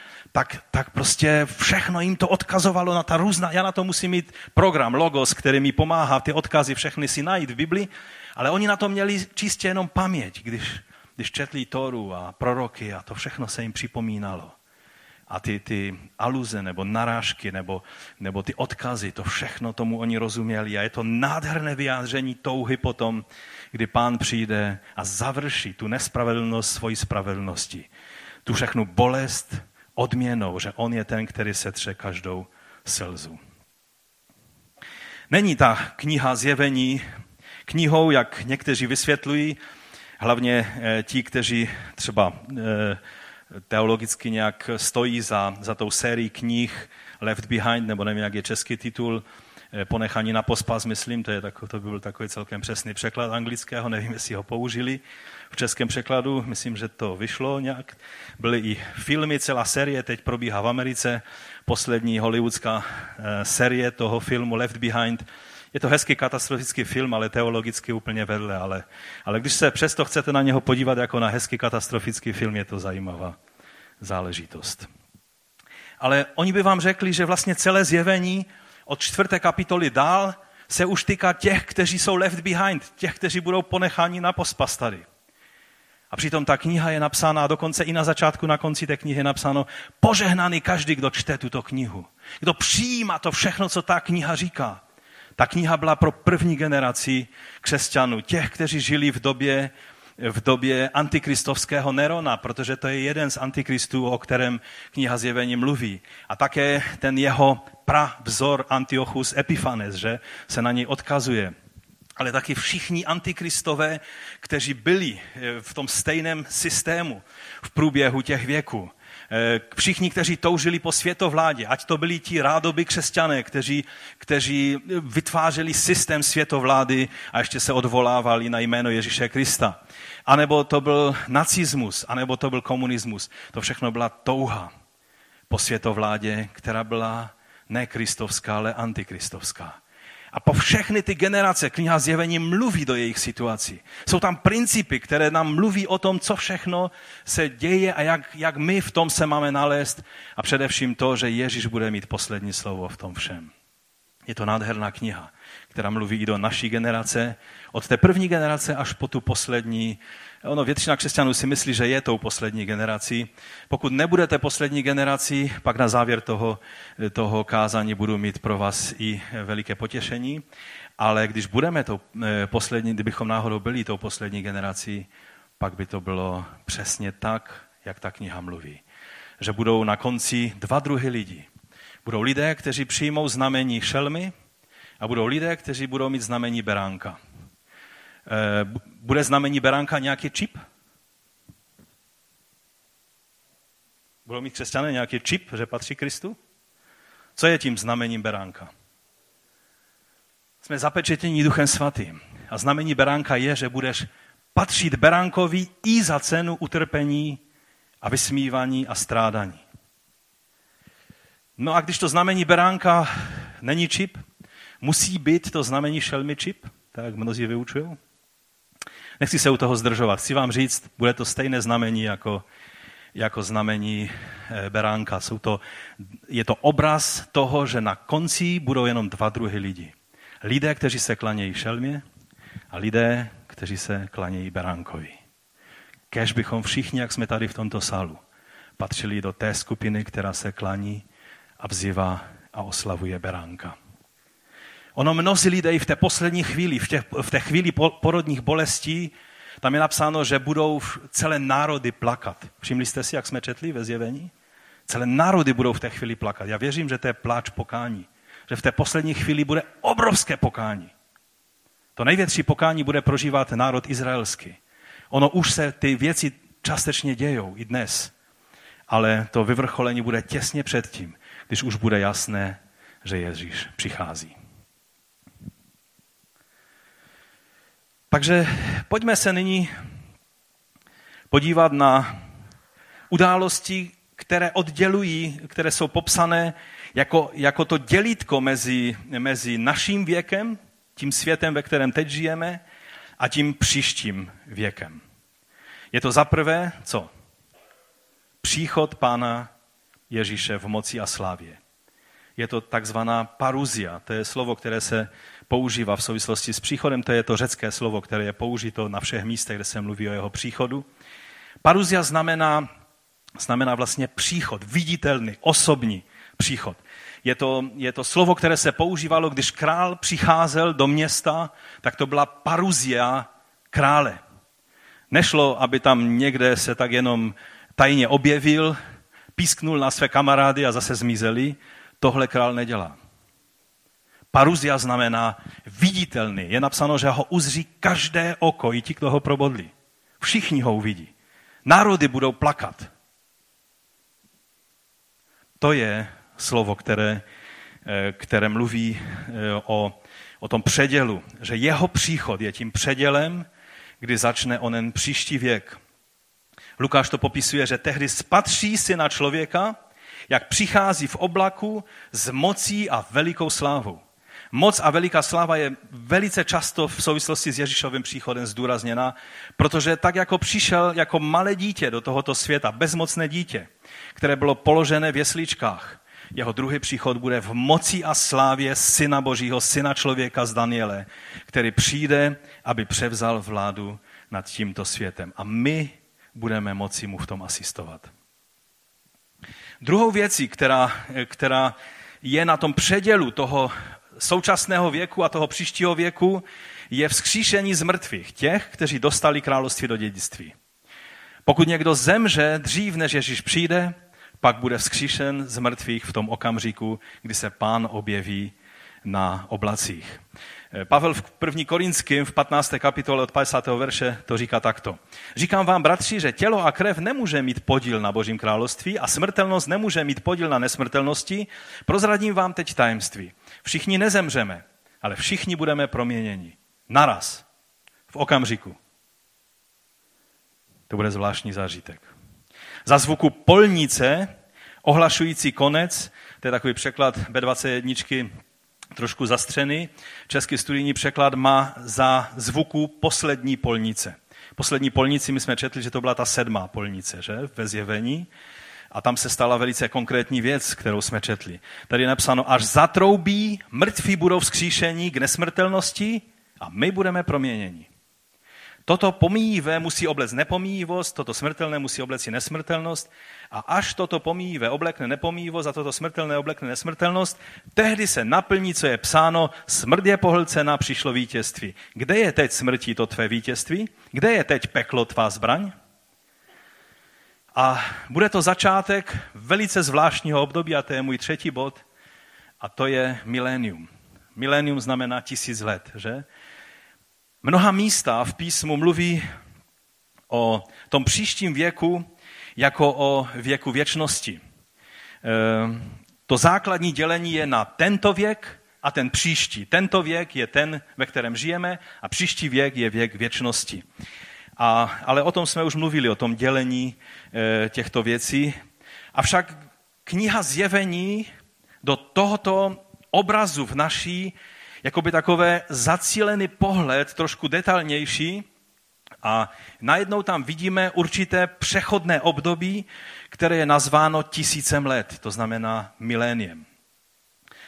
tak prostě všechno jim to odkazovalo na ta různá... Já na to musím mít program, logos, který mi pomáhá ty odkazy všechny si najít v Bibli, ale oni na to měli čistě jenom paměť, když četli Tóru a proroky a to všechno se jim připomínalo. A ty aluze nebo narážky nebo ty odkazy, to všechno tomu oni rozuměli. A je to nádherné vyjádření touhy potom, kdy Pán přijde a završí tu nespravedlnost svojí spravedlností. Tu všechnu bolest odměnou, že on je ten, který setře každou slzu. Není ta kniha Zjevení knihou, jak někteří vysvětlují, hlavně ti, kteří třeba teologicky nějak stojí za tou sérií knih Left Behind, nebo nevím, jak je český titul, Ponechání na pospas, myslím, to by byl takový celkem přesný překlad anglického, nevím, jestli ho použili v českém překladu, myslím, že to vyšlo nějak. Byly i filmy, celá série, teď probíhá v Americe, poslední hollywoodská série toho filmu Left Behind. Je to hezký katastrofický film, ale teologicky úplně vedle, ale když se přesto chcete na něho podívat jako na hezký katastrofický film, je to zajímavá záležitost. Ale oni by vám řekli, že vlastně celé zjevení od 4. kapitoly dál se už týká těch, kteří jsou left behind, těch, kteří budou ponecháni na pospas tady. A přitom ta kniha je napsána, a dokonce i na začátku, na konci té knihy je napsáno: požehnaný každý, kdo čte tuto knihu, kdo přijímá to všechno, co ta kniha říká. Ta kniha byla pro první generaci křesťanů, těch, kteří žili v době antikristovského Nerona, protože to je jeden z antikristů, o kterém kniha Zjevení mluví. A také ten jeho pravzor Antiochus Epifanes, že se na něj odkazuje. Ale taky všichni antikristové, kteří byli v tom stejném systému v průběhu těch věků. Všichni, kteří toužili po světovládě, ať to byli ti rádoby křesťané, kteří vytvářeli systém světovlády a ještě se odvolávali na jméno Ježíše Krista. A nebo to byl nacismus, a nebo to byl komunismus. To všechno byla touha po světovládě, která byla ne kristovská, ale antikristovská. A po všechny ty generace kniha Zjevení mluví do jejich situací. Jsou tam principy, které nám mluví o tom, co všechno se děje a jak my v tom se máme nalézt. A především to, že Ježíš bude mít poslední slovo v tom všem. Je to nádherná kniha, která mluví i do naší generace, od té první generace až po tu poslední. Ono, většina křesťanů si myslí, že je tou poslední generací. Pokud nebudete poslední generací, pak na závěr toho kázání budu mít pro vás i veliké potěšení. Ale když budeme tou poslední, kdybychom náhodou byli tou poslední generací, pak by to bylo přesně tak, jak ta kniha mluví. Že budou na konci dva druhy lidí. Budou lidé, kteří přijmou znamení šelmy, a budou lidé, kteří budou mít znamení beránka. Bude znamení beránka nějaký čip? Budou mít křesťané nějaký čip, že patří Kristu? Co je tím znamením beránka? Jsme zapečetěni Duchem Svatým. A znamení beránka je, že budeš patřit beránkovi i za cenu utrpení a vysmívání a strádání. No a když to znamení beránka není čip, musí být to znamení šelmy čip, tak mnozí vyučují. Nechci se u toho zdržovat. Chci vám říct, bude to stejné znamení jako znamení beránka. Je to obraz toho, že na konci budou jenom dva druhy lidí. Lidé, kteří se klanějí šelmě, a lidé, kteří se klanějí beránkovi. Kéž bychom všichni, jak jsme tady v tomto sálu, patřili do té skupiny, která se klaní a vzývá a oslavuje beránka. Ono mnozí lidé i v té poslední chvíli, v té chvíli porodních bolestí, tam je napsáno, že budou celé národy plakat. Všimli jste si, jak jsme četli ve Zjevení? Celé národy budou v té chvíli plakat. Já věřím, že to je pláč pokání. že v té poslední chvíli bude obrovské pokání. To největší pokání bude prožívat národ izraelský. Ono už se ty věci částečně dějou i dnes, ale to vyvrcholení bude těsně před tím, když už bude jasné, že Ježíš přichází. Takže pojďme se nyní podívat na události, které oddělují, které jsou popsané jako to dělítko mezi naším věkem, tím světem, ve kterém teď žijeme, a tím příštím věkem. Je to zaprvé, co? Příchod Pána Ježíše v moci a slávě. Je to takzvaná paruzia, to je slovo, které se používá v souvislosti s příchodem, to je to řecké slovo, které je použito na všech místech, kde se mluví o jeho příchodu. Paruzia znamená vlastně příchod, viditelný, osobní příchod. Je to slovo, které se používalo, když král přicházel do města, tak to byla paruzia krále. Nešlo, aby tam někde se tak jenom tajně objevil, písknul na své kamarády a zase zmizeli. Tohle král nedělá. Paruzia znamená viditelný. Je napsáno, že ho uzří každé oko, i ti, kdo ho probodli. Všichni ho uvidí. Národy budou plakat. To je slovo, které mluví o tom předělu, že jeho příchod je tím předělem, kdy začne onen příští věk. Lukáš to popisuje, že tehdy spatří syna člověka, jak přichází v oblaku s mocí a velikou slávou. Moc a veliká sláva je velice často v souvislosti s Ježíšovým příchodem zdůrazněna, protože tak, jako přišel jako malé dítě do tohoto světa, bezmocné dítě, které bylo položené v jesličkách, jeho druhý příchod bude v moci a slávě Syna Božího, Syna člověka z Daniele, který přijde, aby převzal vládu nad tímto světem. A my budeme moci mu v tom asistovat. Druhou věcí, která je na tom předělu toho současného věku a toho příštího věku, je vzkříšení z mrtvých, těch, kteří dostali království do dědictví. Pokud někdo zemře dřív, než Ježíš přijde, pak bude vzkříšen z mrtvých v tom okamžiku, kdy se Pán objeví na oblacích. Pavel v 1. Korinským v 15. kapitole od 50. verše to říká takto. Říkám vám, bratři, že tělo a krev nemůže mít podíl na Božím království a smrtelnost nemůže mít podíl na nesmrtelnosti. Prozradím vám teď tajemství. Všichni nezemřeme, ale všichni budeme proměněni. Naraz. V okamžiku. To bude zvláštní zážitek. Za zvuku polnice, ohlašující konec, to je takový překlad B21, trošku zastřený, český studijní překlad má za zvuku poslední polnice. Poslední polnici my jsme četli, že to byla ta 7. polnice, že? Ve Zjevení. A tam se stala velice konkrétní věc, kterou jsme četli. Tady je napsáno, až zatroubí, mrtví budou vzkříšení k nesmrtelnosti a my budeme proměněni. Toto pomíjivé musí oblec nepomíjivost, toto smrtelné musí obleci nesmrtelnost a až toto pomíjivé oblekne nepomíjivost a toto smrtelné oblekne nesmrtelnost, tehdy se naplní, co je psáno, smrt je pohlcena, přišlo vítězství. Kde je teď smrti to tvé vítězství? Kde je teď peklo tvá zbraň? A bude to začátek velice zvláštního období a to je můj třetí bod a to je milénium. Milénium znamená 1000 let, že? Mnoha místa v písmu mluví o tom příštím věku jako o věku věčnosti. To základní dělení je na tento věk a ten příští. Tento věk je ten, ve kterém žijeme a příští věk je věk věčnosti. Ale o tom jsme už mluvili, o tom dělení těchto věcí. Avšak kniha Zjevení do tohoto obrazu v naší jakoby takové zacílený pohled, trošku detailnější a najednou tam vidíme určité přechodné období, které je nazváno 1000 let, to znamená miléniem.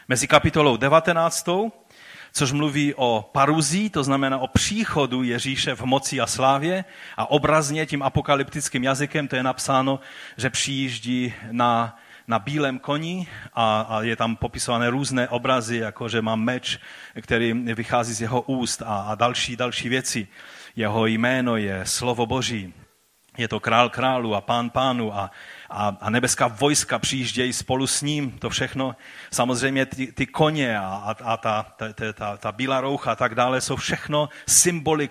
Mezi kapitolou 19., což mluví o paruzii, to znamená o příchodu Ježíše v moci a slávě a obrazně tím apokalyptickým jazykem to je napsáno, že přijíždí na bílém koni a je tam popisované různé obrazy, jako že má meč, který vychází z jeho úst a další věci. Jeho jméno je Slovo Boží. je to král králů a pán pánů a nebeská vojska přijíždějí spolu s ním, to všechno. Samozřejmě ty koně a ta bílá roucha a tak dále jsou všechno symboly,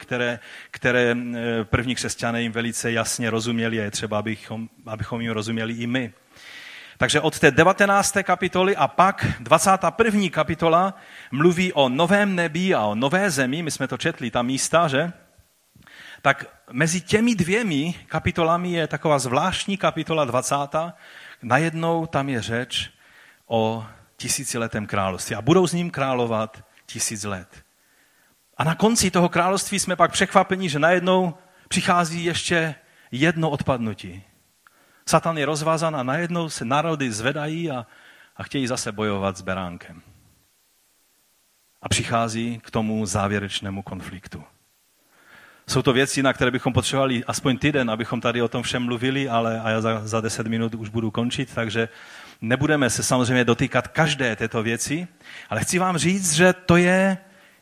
které první křesťané jim velice jasně rozuměli a je třeba, abychom jim rozuměli i my. Takže od té 19. kapitoly a pak 21. kapitola mluví o novém nebi a o nové zemi, my jsme to četli, ta místa, že? Tak mezi těmi dvěmi kapitolami je taková zvláštní kapitola 20. Najednou tam je řeč o tisíciletém království a budou s ním královat 1000 let. A na konci toho království jsme pak překvapeni, že najednou přichází ještě jedno odpadnutí. Satan je rozvázan a najednou se národy zvedají a chtějí zase bojovat s beránkem. A přichází k tomu závěrečnému konfliktu. Jsou to věci, na které bychom potřebovali aspoň týden, abychom tady o tom všem mluvili, ale já za 10 minut už budu končit, takže nebudeme se samozřejmě dotýkat každé této věci, ale chci vám říct, že to je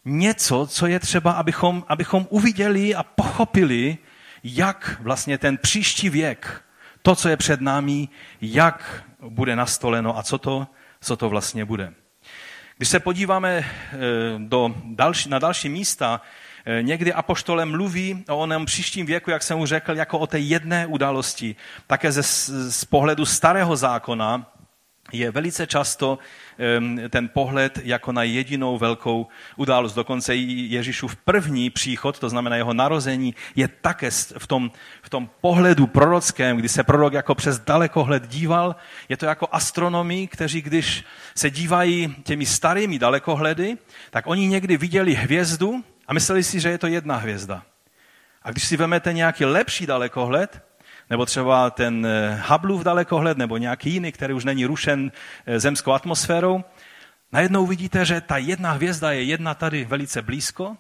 něco, co je třeba, abychom uviděli a pochopili, jak vlastně ten příští věk, to, co je před námi, jak bude nastoleno a co to vlastně bude. Když se podíváme na další místa, někdy apoštole mluví o onom příštím věku, jak jsem už řekl, jako o té jedné události. Také z pohledu starého zákona je velice často ten pohled jako na jedinou velkou událost. Dokonce Ježíšův první příchod, to znamená jeho narození, je také v tom pohledu prorockém, kdy se prorok jako přes dalekohled díval. Je to jako astronomi, kteří když se dívají těmi starými dalekohledy, tak oni někdy viděli hvězdu a mysleli si, že je to jedna hvězda. A když si vezmete nějaký lepší dalekohled, nebo třeba ten Hubbleův dalekohled, nebo nějaký jiný, který už není rušen zemskou atmosférou, najednou vidíte, že ta jedna hvězda je jedna tady velice blízko,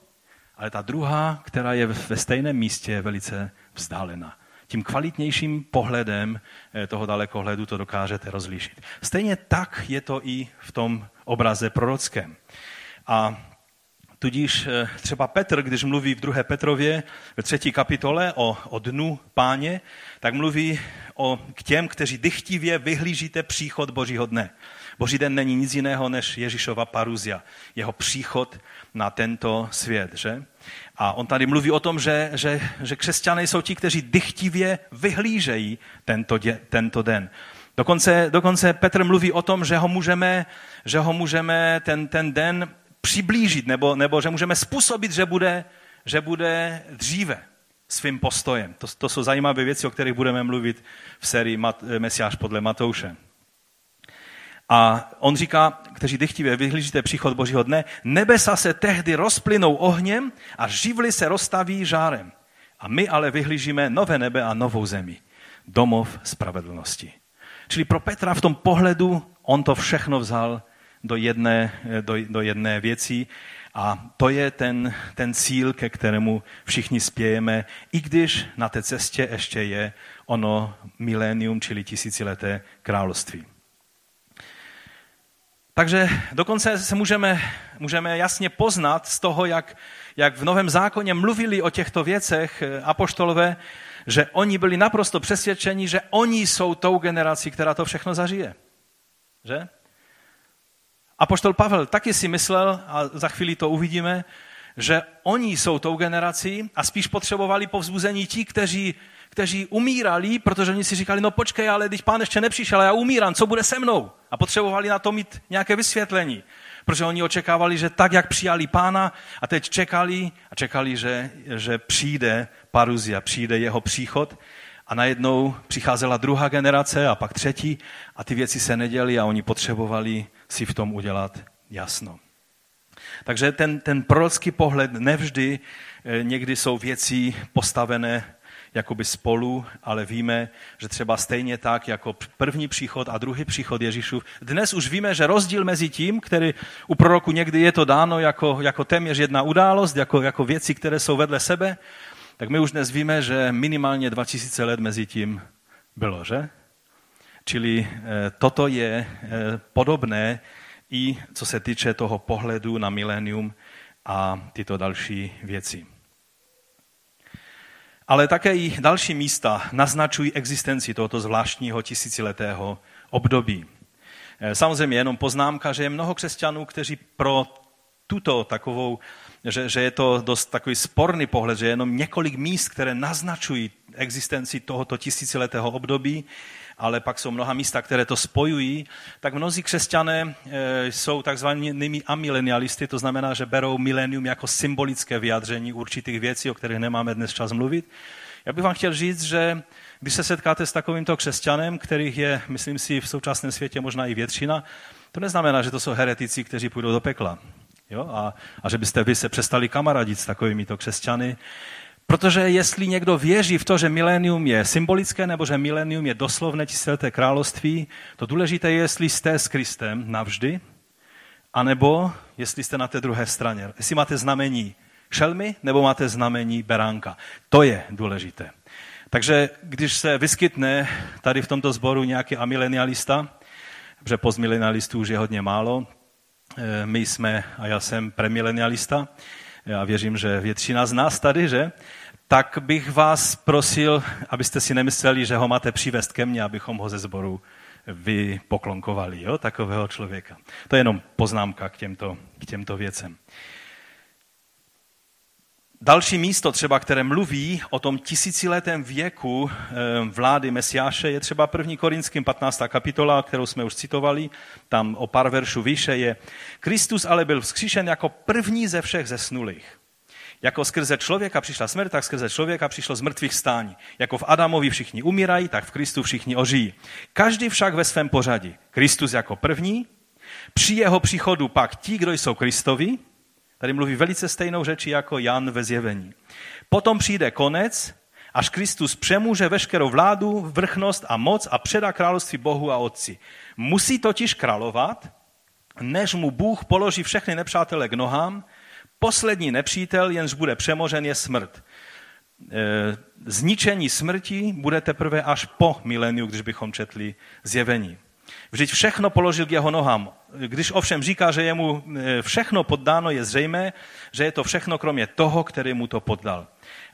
ale ta druhá, která je ve stejném místě, je velice vzdálena. Tím kvalitnějším pohledem toho dalekohledu to dokážete rozlišit. Stejně tak je to i v tom obraze prorockém. A tudíž třeba Petr, když mluví v 2. Petrově, ve 3. kapitole o dnu Páně, tak mluví k těm, kteří dychtivě vyhlížíte příchod Božího dne. Boží den není nic jiného než Ježíšova paruzia, jeho příchod na tento svět. Že? A on tady mluví o tom, že křesťané jsou ti, kteří dychtivě vyhlížejí tento den. Dokonce Petr mluví o tom, že ho můžeme ten den přiblížit, nebo že můžeme způsobit, že bude dříve svým postojem. To jsou zajímavé věci, o kterých budeme mluvit v sérii Mesiáš podle Matouše. A on říká, kteří dychtivě vyhlížíte příchod Božího dne, nebesa se tehdy rozplynou ohněm a živly se roztaví žárem. A my ale vyhlížíme nové nebe a novou zemi, domov spravedlnosti. Čili pro Petra v tom pohledu on to všechno vzal do jedné věci a to je ten cíl, ke kterému všichni spějeme, i když na té cestě ještě je ono milénium, čili 1000leté království. Takže dokonce se můžeme jasně poznat z toho, jak v Novém zákoně mluvili o těchto věcech apoštolové, že oni byli naprosto přesvědčeni, že oni jsou tou generací, která to všechno zažije. Že? Apoštol Pavel taky si myslel, a za chvíli to uvidíme, že oni jsou tou generací a spíš potřebovali povzbuzení ti, kteří umírali, protože oni si říkali, no počkej, ale když Pán ještě nepřišel, já umírám, co bude se mnou? A potřebovali na to mít nějaké vysvětlení, protože oni očekávali, že tak, jak přijali Pána a teď čekali, že přijde paruzia, přijde jeho příchod. A najednou přicházela druhá generace a pak třetí a ty věci se neděly a oni potřebovali si v tom udělat jasno. Takže ten prorocký pohled nevždy, někdy jsou věci postavené jakoby spolu, ale víme, že třeba stejně tak jako první příchod a druhý příchod Ježíšův. Dnes už víme, že rozdíl mezi tím, který u proroku někdy je to dáno jako téměř jedna událost, jako věci, které jsou vedle sebe, tak my už dnes víme, že minimálně 2000 let mezi tím bylo, že? Čili toto je podobné i co se týče toho pohledu na milénium a tyto další věci. Ale také i další místa naznačují existenci tohoto zvláštního tisíciletého období. Samozřejmě jenom poznámka, že je mnoho křesťanů, kteří pro tuto takovou, že je to dost takový sporný pohled, že je jenom několik míst, které naznačují existenci tohoto tisíciletého období, ale pak jsou mnoha místa, které to spojují, tak mnozí křesťané jsou takzvanými amilenialisty, to znamená, že berou milenium jako symbolické vyjádření určitých věcí, o kterých nemáme dnes čas mluvit. Já bych vám chtěl říct, že když se setkáte s takovýmto křesťanem, kterých je, myslím si, v současném světě možná i většina, to neznamená, že to jsou heretici, kteří půjdou do pekla. Jo? A že byste vy se přestali kamarádit s takovýmito křesťany. Protože jestli někdo věří v to, že milenium je symbolické, nebo že milenium je doslovné tisícileté království, to důležité je, jestli jste s Kristem navždy, anebo jestli jste na té druhé straně. Jestli máte znamení šelmy, nebo máte znamení beránka. To je důležité. Takže když se vyskytne tady v tomto sboru nějaký amilenialista, protože postmilenialistů už je hodně málo, my jsme, a já jsem premilenialista, já věřím, že většina z nás tady, že? Tak bych vás prosil, abyste si nemysleli, že ho máte přivést ke mně, abychom ho ze sboru vypoklonkovali, jo? Takového člověka. To je jenom poznámka k těmto věcem. Další místo třeba, které mluví o tom tisíciletém věku vlády Mesiáše, je třeba 1. Korinským 15. kapitola, kterou jsme už citovali, tam o pár veršů výše je: Kristus ale byl vzkříšen jako první ze všech zesnulých. Jako skrze člověka přišla smrt, tak skrze člověka přišlo z mrtvých stání. Jako v Adamovi všichni umírají, tak v Kristu všichni ožijí. Každý však ve svém pořadí. Kristus jako první, při jeho příchodu pak ti, kdo jsou Kristovi. Tady mluví velice stejnou řeči jako Jan ve Zjevení. Potom přijde konec, až Kristus přemůže veškerou vládu, vrchnost a moc a předá království Bohu a Otci. Musí totiž královat, než mu Bůh položí všechny nepřátele k nohám. Poslední nepřítel, jenž bude přemožen, je smrt. Zničení smrti bude teprve až po mileniu, když bychom četli Zjevení. Vždyť všechno položil k jeho nohám. Když ovšem říká, že je mu všechno poddáno, je zřejmé, že je to všechno kromě toho, který mu to poddal.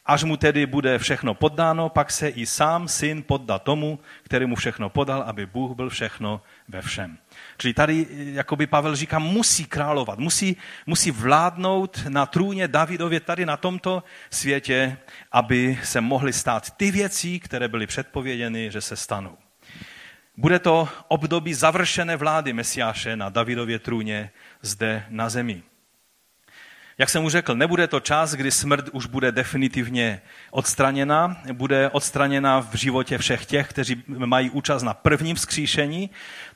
Až mu tedy bude všechno poddáno, pak se i sám syn poddá tomu, který mu všechno podal, aby Bůh byl všechno ve všem. Čili tady, jakoby Pavel říká, musí královat, musí vládnout na trůně Davidově tady na tomto světě, aby se mohly stát ty věci, které byly předpověděny, že se stanou. Bude to období završené vlády Mesiáše na Davidově trůně zde na zemi. Jak jsem už řekl, nebude to čas, kdy smrt už bude definitivně odstraněna, bude odstraněna v životě všech těch, kteří mají účast na prvním vzkříšení.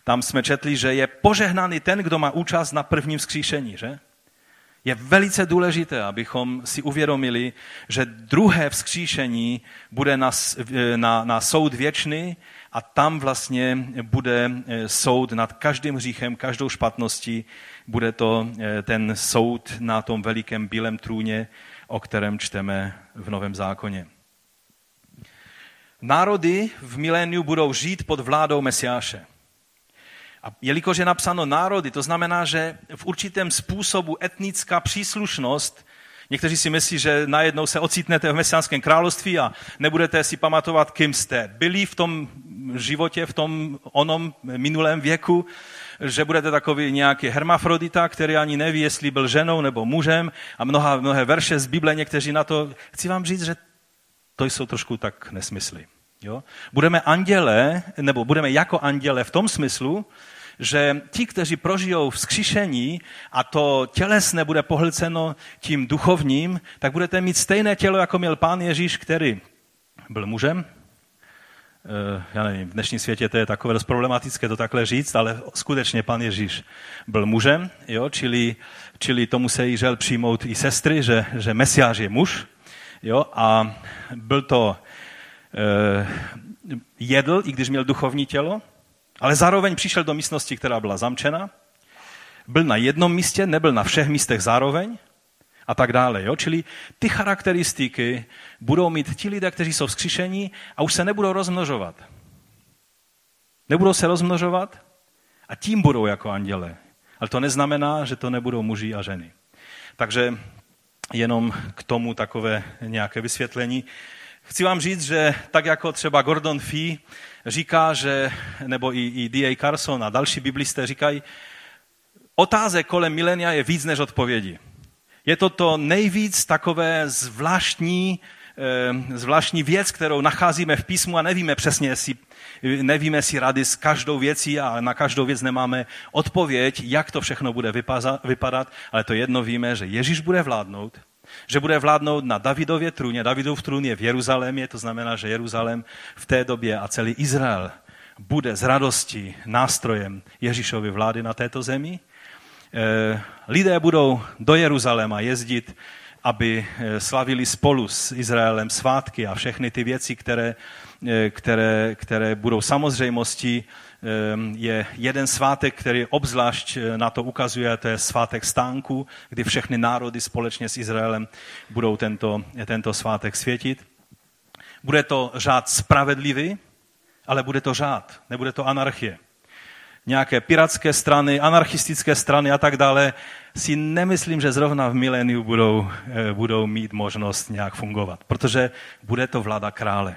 Tam jsme četli, že je požehnaný ten, kdo má účast na prvním vzkříšení, že? Je velice důležité, abychom si uvědomili, že druhé vzkříšení bude na soud věčný a tam vlastně bude soud nad každým hříchem, každou špatností. Bude to ten soud na tom velikém bílém trůně, o kterém čteme v Novém zákoně. Národy v miléniu budou žít pod vládou Mesiáše. A jelikož je napsáno národy, to znamená, že v určitém způsobu etnická příslušnost, někteří si myslí, že najednou se ocitnete v mesiánském království a nebudete si pamatovat, kým jste byli v tom životě, v tom onom minulém věku, že budete takový nějaký hermafrodita, který ani neví, jestli byl ženou nebo mužem a mnohé verše z Bible někteří na to. Chci vám říct, že to jsou trošku tak nesmysly. Jo? Budeme jako anděle v tom smyslu, že ti, kteří prožijou vzkříšení a to tělesné bude pohlceno tím duchovním, tak budete mít stejné tělo, jako měl Pán Ježíš, který byl mužem. Já nevím, v dnešním světě to je takové dost problematické to takhle říct, ale skutečně Pán Ježíš byl mužem, jo? Čili to musí žel přijmout i sestry, že Mesiáš je muž, jo? A byl to jedl, i když měl duchovní tělo, ale zároveň přišel do místnosti, která byla zamčena, byl na jednom místě, nebyl na všech místech zároveň a tak dále. Jo? Čili ty charakteristiky budou mít ti lidé, kteří jsou vzkříšení a už se nebudou rozmnožovat. Nebudou se rozmnožovat a tím budou jako anděle. Ale to neznamená, že to nebudou muži a ženy. Takže jenom k tomu takové nějaké vysvětlení. Chci vám říct, že tak jako třeba Gordon Fee říká, že, nebo i D.A. Carson a další biblisté říkají, otázek kolem milenia je víc než odpovědi. Je to to nejvíc takové zvláštní věc, kterou nacházíme v písmu a nevíme přesně, nevíme si rady s každou věcí a na každou věc nemáme odpověď, jak to všechno bude vypadat, ale to jedno víme, že Ježíš bude vládnout, že bude vládnout na Davidově trůně. Davidův trůn je v Jeruzalémě, to znamená, že Jeruzalém v té době a celý Izrael bude s radostí nástrojem Ježíšovy vlády na této zemi. Lidé budou do Jeruzaléma jezdit, aby slavili spolu s Izraelem svátky a všechny ty věci, které budou samozřejmostí. Je jeden svátek, který obzvlášť na to ukazuje, to je svátek stánku, kdy všechny národy společně s Izraelem budou tento svátek světit. Bude to řád spravedlivý, ale bude to řád, nebude to anarchie. Nějaké pirátské strany, anarchistické strany a tak dále, si nemyslím, že zrovna v miléniu budou mít možnost nějak fungovat, protože bude to vláda krále.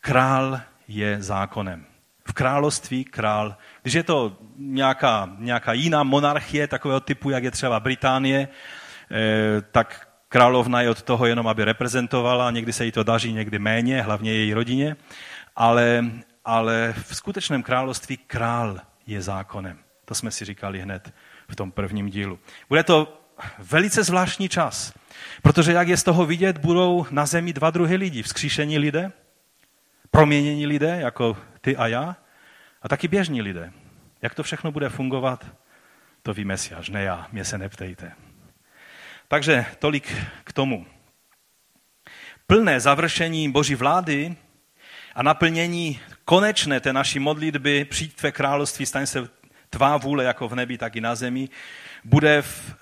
Král je zákonem. V království král, když je to nějaká jiná monarchie takového typu, jak je třeba Británie, tak královna je od toho jenom, aby reprezentovala, někdy se jí to daří, někdy méně, hlavně její rodině, ale v skutečném království král je zákonem. To jsme si říkali hned v tom prvním dílu. Bude to velice zvláštní čas, protože jak je z toho vidět, budou na zemi dva druhy lidí, vzkříšení lidé, proměnění lidé, jako ty a já, a taky běžní lidé. Jak to všechno bude fungovat, to ví Mesiáš, ne já, mě se neptejte. Takže tolik k tomu. Plné završení Boží vlády a naplnění konečné té naší modlitby přijď tvé království, staň se tvá vůle jako v nebi, tak i na zemi, bude v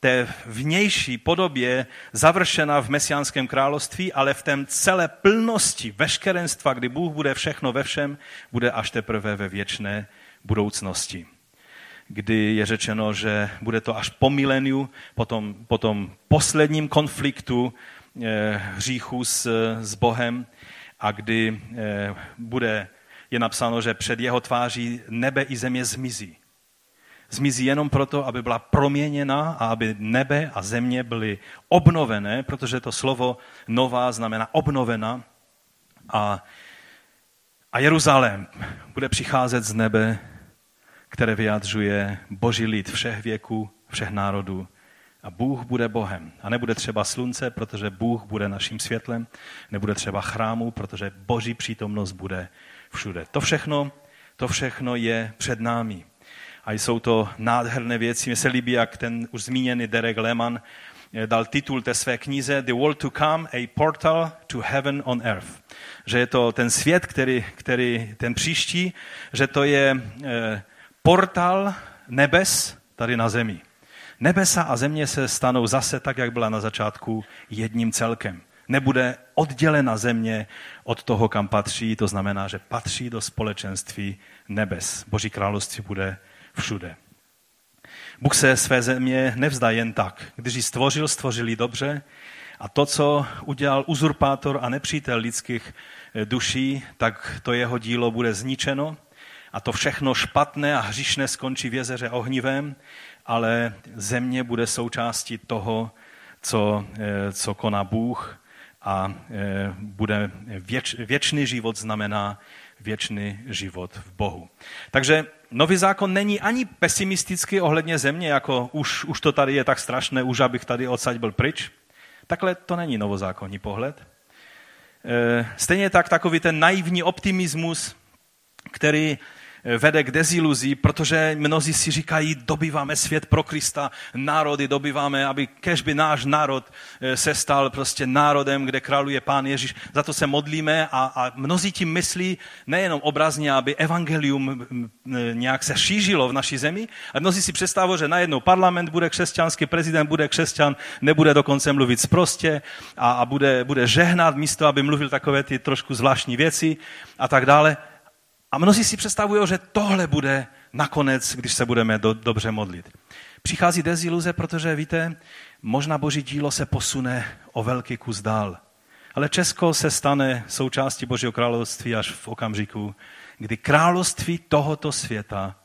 té vnější podobě završena v mesiánském království, ale v té celé plnosti veškerenstva, kdy Bůh bude všechno ve všem, bude až teprve ve věčné budoucnosti. Kdy je řečeno, že bude to až po mileniu, po tom posledním konfliktu hříchu s Bohem, a kdy je napsáno, že před jeho tváří nebe i země zmizí. Zmizí jenom proto, aby byla proměněna a aby nebe a země byly obnovené, protože to slovo nová znamená obnovena a Jeruzalém bude přicházet z nebe, které vyjadřuje Boží lid všech věků, všech národů. A Bůh bude Bohem. A nebude třeba slunce, protože Bůh bude naším světlem. Nebude třeba chrámu, protože Boží přítomnost bude všude. To všechno je před námi. A jsou to nádherné věci. Mně se líbí, jak ten už zmíněný Derek Lehman dal titul té své knize The World to Come, a Portal to Heaven on Earth. Že je to ten svět, který ten příští, že to je portal nebes tady na zemi. Nebesa a země se stanou zase tak, jak byla na začátku, jedním celkem. Nebude oddělena země od toho, kam patří, to znamená, že patří do společenství nebes. Boží království bude všude. Bůh se své země nevzdá jen tak. Když ji stvořil, stvořili dobře a to, co udělal uzurpátor a nepřítel lidských duší, tak to jeho dílo bude zničeno a to všechno špatné a hříšné skončí v jezeře ohnivém, ale země bude součástí toho, co koná Bůh a bude věčný život znamená věčný život v Bohu. Takže Nový zákon není ani pesimistický ohledně země, jako už to tady je tak strašné, už abych tady odsaď byl pryč. Takhle to není novozákonní pohled. Stejně tak takový ten naivní optimismus, který vede k deziluzi, protože mnozí si říkají, dobýváme svět pro Krista, národy dobýváme, aby kežby náš národ se stal prostě národem, kde králuje Pán Ježíš. Za to se modlíme a mnozí tím myslí nejenom obrazně, aby evangelium nějak se šířilo v naší zemi, ale mnozí si představují, že najednou parlament bude křesťanský, prezident bude křesťan, nebude dokonce mluvit sprostě a bude žehnat místo, aby mluvil takové ty trošku zvláštní věci a tak dále. A mnozí si představují, že tohle bude nakonec, když se budeme dobře modlit. Přichází deziluze, protože víte, možná Boží dílo se posune o velký kus dál. Ale Česko se stane součástí Božího království až v okamžiku, kdy království tohoto světa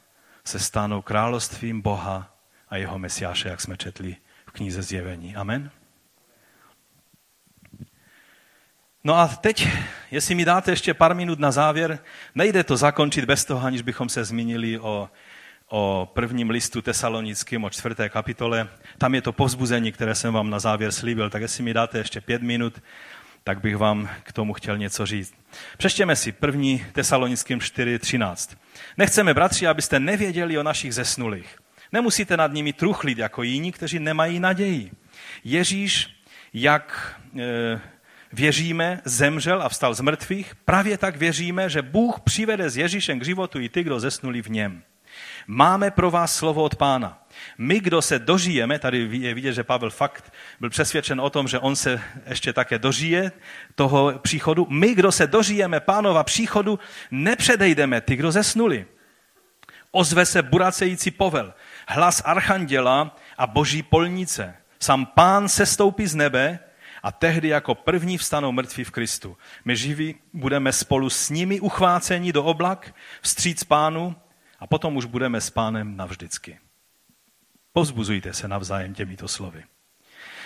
se stanou královstvím Boha a jeho Mesiáše, jak jsme četli v knize Zjevení. Amen. No a teď, jestli mi dáte ještě pár minut na závěr, nejde to zakončit bez toho, aniž bychom se zmínili o prvním listu tesalonickým, o 4. kapitole. Tam je to povzbuzení, které jsem vám na závěr slíbil, tak jestli mi dáte ještě 5 minut, tak bych vám k tomu chtěl něco říct. Přečtěme si 1. Tesalonickým 4:13. Nechceme, bratři, abyste nevěděli o našich zesnulých. Nemusíte nad nimi truchlit jako jiní, kteří nemají naději. Ježíš, jak věříme, zemřel a vstal z mrtvých, právě tak věříme, že Bůh přivede s Ježíšem k životu i ty, kdo zesnuli v něm. Máme pro vás slovo od Pána. My, kdo se dožijeme, tady je vidět, že Pavel fakt byl přesvědčen o tom, že on se ještě také dožije toho příchodu. My, kdo se dožijeme Pánova příchodu, nepředejdeme ty, kdo zesnuli. Ozve se buracející povel, hlas archanděla a boží polnice. Sám Pán sestoupí z nebe a tehdy jako první vstanou mrtví v Kristu. My živí budeme spolu s nimi uchváceni do oblak, vstříc Pánu, a potom už budeme s Pánem navždycky. Povzbuzujte se navzájem těmito slovy.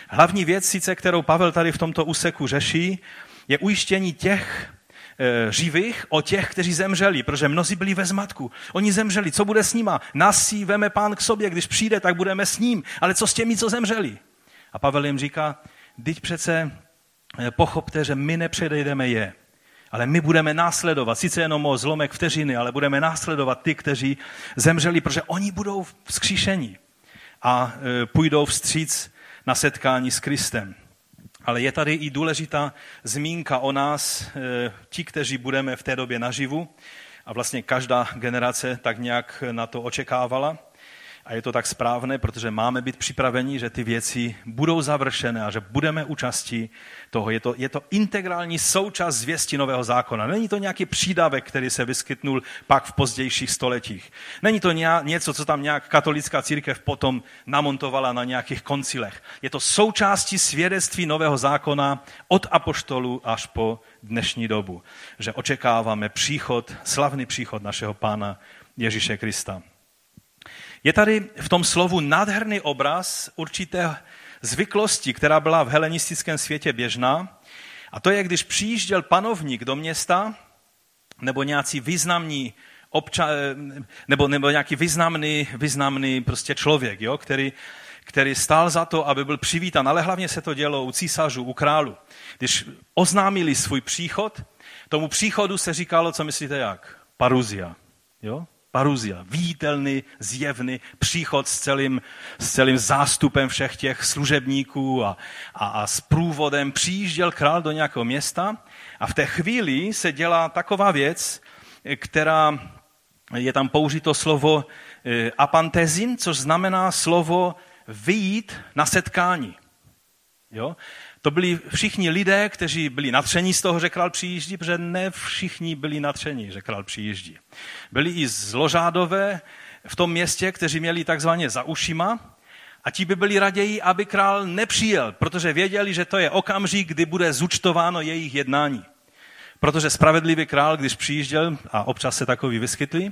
Hlavní věc, sice, kterou Pavel tady v tomto úseku řeší, je ujištění těch živých o těch, kteří zemřeli, protože mnozí byli ve zmatku. Oni zemřeli, co bude s nima? Nás si veme Pán k sobě, když přijde, tak budeme s ním, ale co s těmi, co zemřeli? A Pavel jim říká, vždyť přece pochopte, že my nepředejdeme je. Ale my budeme následovat, sice jenom o zlomek vteřiny, ale budeme následovat ty, kteří zemřeli, protože oni budou vzkříšení a půjdou vstříc na setkání s Kristem. Ale je tady i důležitá zmínka o nás, ti, kteří budeme v té době naživu, a vlastně každá generace tak nějak na to očekávala. A je to tak správné, protože máme být připraveni, že ty věci budou završené a že budeme účastí toho. Je to integrální součást zvěsti Nového zákona. Není to nějaký přídavek, který se vyskytnul pak v pozdějších stoletích. Není to něco, co tam nějak katolická církev potom namontovala na nějakých koncilech. Je to součástí svědectví Nového zákona od apoštolů až po dnešní dobu, že očekáváme slavný příchod našeho Pána Ježíše Krista. Je tady v tom slovu nádherný obraz určité zvyklosti, která byla v helenistickém světě běžná. A to je, když přijížděl panovník do města nebo nějaký významný významný prostě člověk, jo, který stál za to, aby byl přivítán. Ale hlavně se to dělo u císařů, u králu. Když oznámili svůj příchod, tomu příchodu se říkalo, co myslíte jak? Paruzia, jo? Paruzia, viditelný, zjevný příchod s celým zástupem všech těch služebníků a s průvodem přijížděl král do nějakého města a v té chvíli se dělá taková věc, která je tam použito slovo apantezin, což znamená slovo vyjít na setkání. Jo? To byli všichni lidé, kteří byli nadšení z toho, že král přijíždí, protože ne všichni byli nadšení, že král přijíždí. Byli i zložádové v tom městě, kteří měli takzvaně za ušima, a ti by byli raději, aby král nepřijel, protože věděli, že to je okamžik, kdy bude zúčtováno jejich jednání. Protože spravedlivý král, když přijížděl, a občas se takový vyskytli,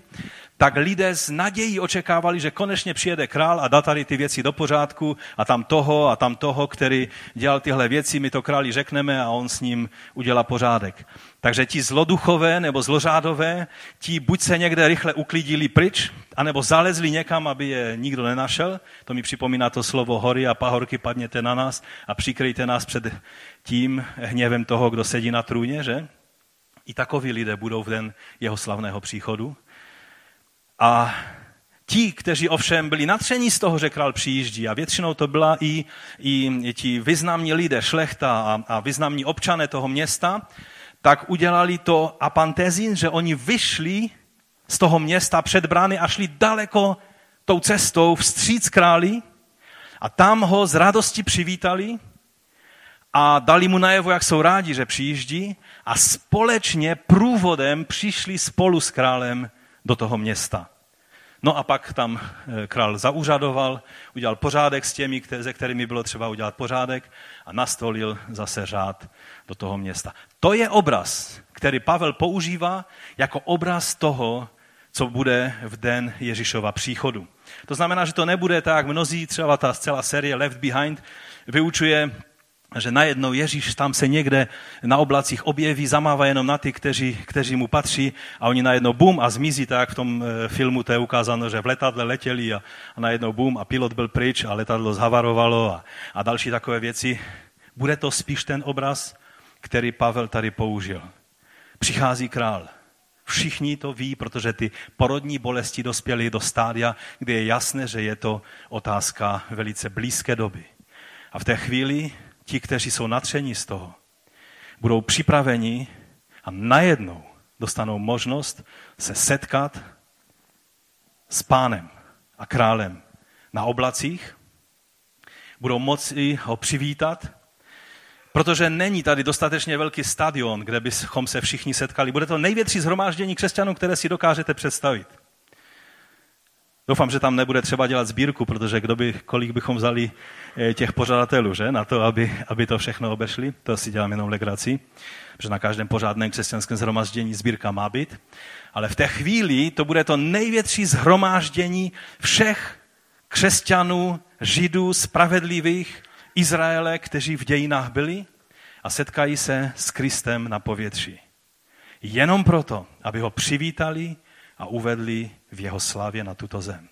tak lidé s nadějí očekávali, že konečně přijede král a dá tady ty věci do pořádku a tam toho, který dělal tyhle věci, my to králi řekneme a on s ním udělá pořádek. Takže ti zloduchové nebo zlořádové, ti buď se někde rychle uklidili pryč, anebo zalezli někam, aby je nikdo nenašel. To mi připomíná to slovo hory a pahorky, padněte na nás a přikryjte nás před tím hněvem toho, kdo sedí na trůně, že? I takoví lidé budou v den jeho slavného příchodu. A ti, kteří ovšem byli nadšení z toho, že král přijíždí, a většinou to byla i ti významní lidé, šlechta a významní občané toho města, tak udělali to apantezin, že oni vyšli z toho města před brány a šli daleko tou cestou vstříc králi a tam ho z radosti přivítali a dali mu najevo, jak jsou rádi, že přijíždí, a společně průvodem přišli spolu s králem do toho města. No a pak tam král zauřadoval, udělal pořádek s těmi, se kterými bylo třeba udělat pořádek a nastolil zase řád do toho města. To je obraz, který Pavel používá jako obraz toho, co bude v den Ježíšova příchodu. To znamená, že to nebude tak, mnozí, třeba ta celá série Left Behind vyučuje, že najednou Ježíš tam se někde na oblacích objeví, zamává jenom na ty, kteří mu patří a oni najednou bum a zmizí, tak v tom filmu to je ukázáno, že v letadle letěli a najednou bum a pilot byl pryč a letadlo zhavarovalo a další takové věci. Bude to spíš ten obraz, který Pavel tady použil. Přichází král. Všichni to ví, protože ty porodní bolesti dospěly do stádia, kde je jasné, že je to otázka velice blízké doby. A v té chvíli ti, kteří jsou natřeni z toho, budou připraveni a najednou dostanou možnost se setkat s Pánem a králem na oblacích. Budou moci ho přivítat, protože není tady dostatečně velký stadion, kde bychom se všichni setkali. Bude to největší shromáždění křesťanů, které si dokážete představit. Doufám, že tam nebude třeba dělat sbírku, protože kolik bychom vzali těch pořadatelů, že? Na to, aby to všechno obešli. To si dělám jenom legraci, protože na každém pořádném křesťanském shromáždění sbírka má být. Ale v té chvíli to bude to největší shromáždění všech křesťanů, Židů, spravedlivých, Izraele, kteří v dějinách byli a setkají se s Kristem na povětří. Jenom proto, aby ho přivítali a uvedli v jeho slavě na tuto zem.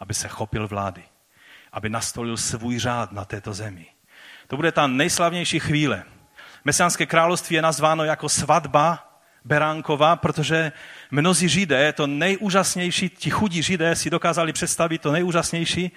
Aby se chopil vlády. Aby nastolil svůj řád na této zemi. To bude ta nejslavnější chvíle. Mesiánské království je nazváno jako svatba beránková, protože mnozí Židé, to nejúžasnější, ti chudí Židé si dokázali představit to nejúžasnější,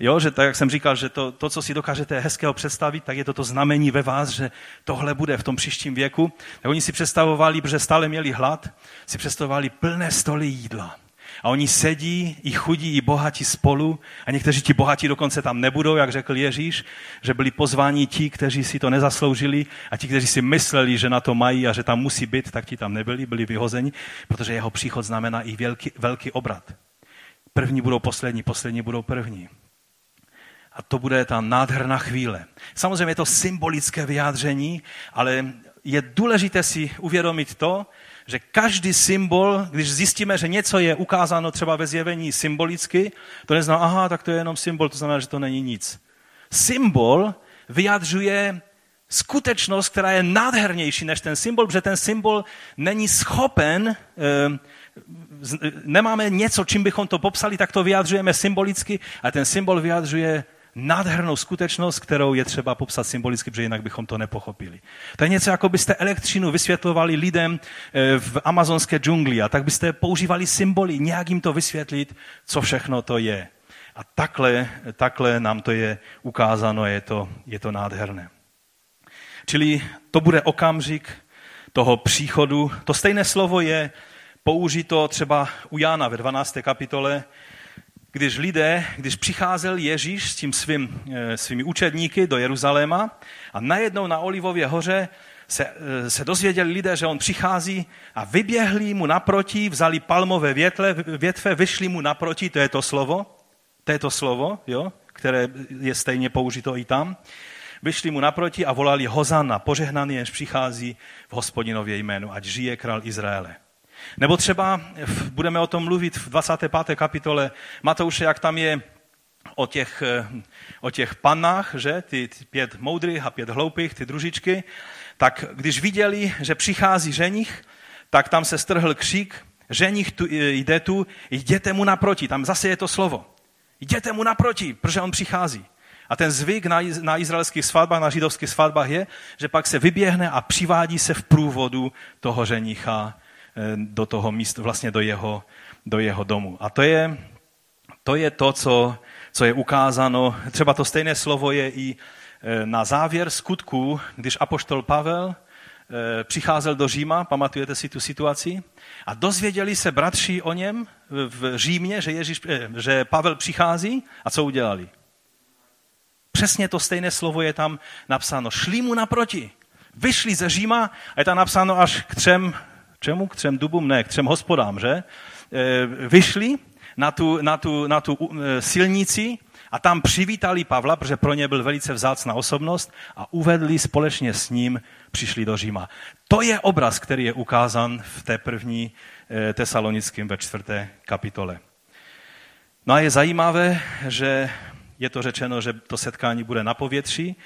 jo, že tak, jak jsem říkal, že to, co si dokážete hezkého představit, tak je to znamení ve vás, že tohle bude v tom příštím věku. Tak oni si představovali, protože stále měli hlad, si představovali plné stoly jídla. A oni sedí, i chudí, i bohatí spolu a někteří ti bohatí dokonce tam nebudou, jak řekl Ježíš, že byli pozváni ti, kteří si to nezasloužili a ti, kteří si mysleli, že na to mají a že tam musí být, tak ti tam nebyli, byli vyhozeni, protože jeho příchod znamená i velký obrat. První budou poslední, poslední budou první. A to bude ta nádherná chvíle. Samozřejmě je to symbolické vyjádření, ale je důležité si uvědomit to, že každý symbol, když zjistíme, že něco je ukázáno třeba ve zjevení symbolicky, to neznamená, aha, tak to je jenom symbol, to znamená, že to není nic. Symbol vyjadřuje skutečnost, která je nádhernější než ten symbol, protože ten symbol není schopen, nemáme něco, čím bychom to popsali, tak to vyjadřujeme symbolicky a ten symbol vyjadřuje nádhernou skutečnost, kterou je třeba popsat symbolicky, protože jinak bychom to nepochopili. To je něco, jako byste elektřinu vysvětlovali lidem v amazonské džungli a tak byste používali symboly, nějak jim to vysvětlit, co všechno to je. A takhle nám to je ukázáno, je to nádherné. Čili to bude okamžik toho příchodu. To stejné slovo je použito třeba u Jána ve 12. kapitole, když přicházel Ježíš s tím svými učedníky do Jeruzaléma a najednou na Olivově hoře se dozvěděli lidé, že on přichází a vyběhli mu naproti, vzali palmové větve, vyšli mu naproti, to je to slovo, jo, které je stejně použito i tam, vyšli mu naproti a volali Hozana, požehnaný, jenž přichází v Hospodinově jménu, ať žije král Izraele. Nebo třeba budeme o tom mluvit v 25. kapitole Matouše, jak tam je o těch panách, že ty 5 moudrých a 5 hloupých, ty družičky, tak když viděli, že přichází ženich, tak tam se strhl křík, ženich tu, jděte mu naproti, tam zase je to slovo, jděte mu naproti, protože on přichází. A ten zvyk na izraelských svatbách, na židovských svatbách je, že pak se vyběhne a přivádí se v průvodu toho ženicha do toho místa, vlastně do jeho domu. A to je to, co je ukázáno. Třeba to stejné slovo je i na závěr skutků, když apoštol Pavel přicházel do Říma, pamatujete si tu situaci? A dozvěděli se bratři o něm v Římě, že Pavel přichází a co udělali? Přesně to stejné slovo je tam napsáno. Šli mu naproti. Vyšli ze Říma a je tam napsáno až k třem dubům, ne, k třem hospodám, že? Vyšli na tu silnici a tam přivítali Pavla, protože pro ně byl velice vzácná osobnost a uvedli společně s ním, přišli do Říma. To je obraz, který je ukázán v té první Tesalonickým ve 4. kapitole. No a je zajímavé, že je to řečeno, že to setkání bude na povětří,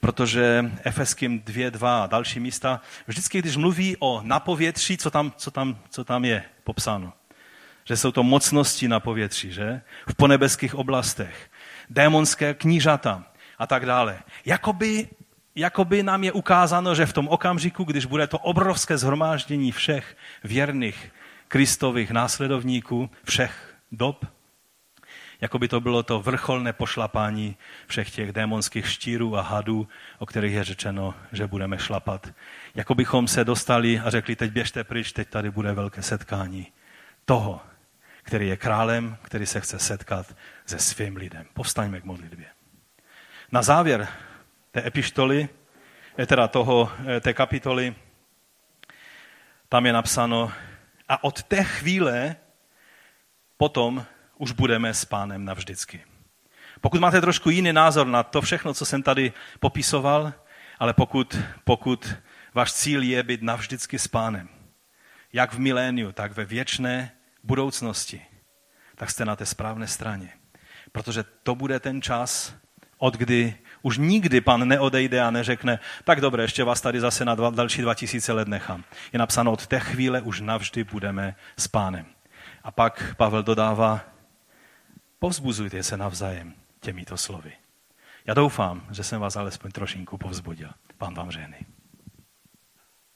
protože Efeským 2:2 a další místa, vždycky, když mluví o na povětří, co tam je popsáno? Že jsou to mocnosti na povětří, že? V ponebeských oblastech, démonské knížata a tak dále. Jakoby nám je ukázáno, že v tom okamžiku, když bude to obrovské shromáždění všech věrných Kristových následovníků, všech dob, jakoby to bylo to vrcholné pošlapání všech těch démonských štírů a hadů, o kterých je řečeno, že budeme šlapat. Jakobychom se dostali a řekli, teď běžte pryč, teď tady bude velké setkání toho, který je králem, který se chce setkat se svým lidem. Povstaňme k modlitbě. Na závěr té epištoly, té kapitoly, tam je napsáno, a od té chvíle potom už budeme s Pánem navždycky. Pokud máte trošku jiný názor na to všechno, co jsem tady popisoval, ale pokud váš cíl je být navždycky s Pánem, jak v miléniu, tak ve věčné budoucnosti, tak jste na té správné straně. Protože to bude ten čas, od kdy už nikdy Pán neodejde a neřekne, tak dobré, ještě vás tady zase na další 2000 let nechám. Je napsáno, od té chvíle už navždy budeme s Pánem. A pak Pavel dodává, povzbuzujte se navzájem těmito slovy. Já doufám, že jsem vás alespoň trošinku povzbudil. Pán vám žehnej.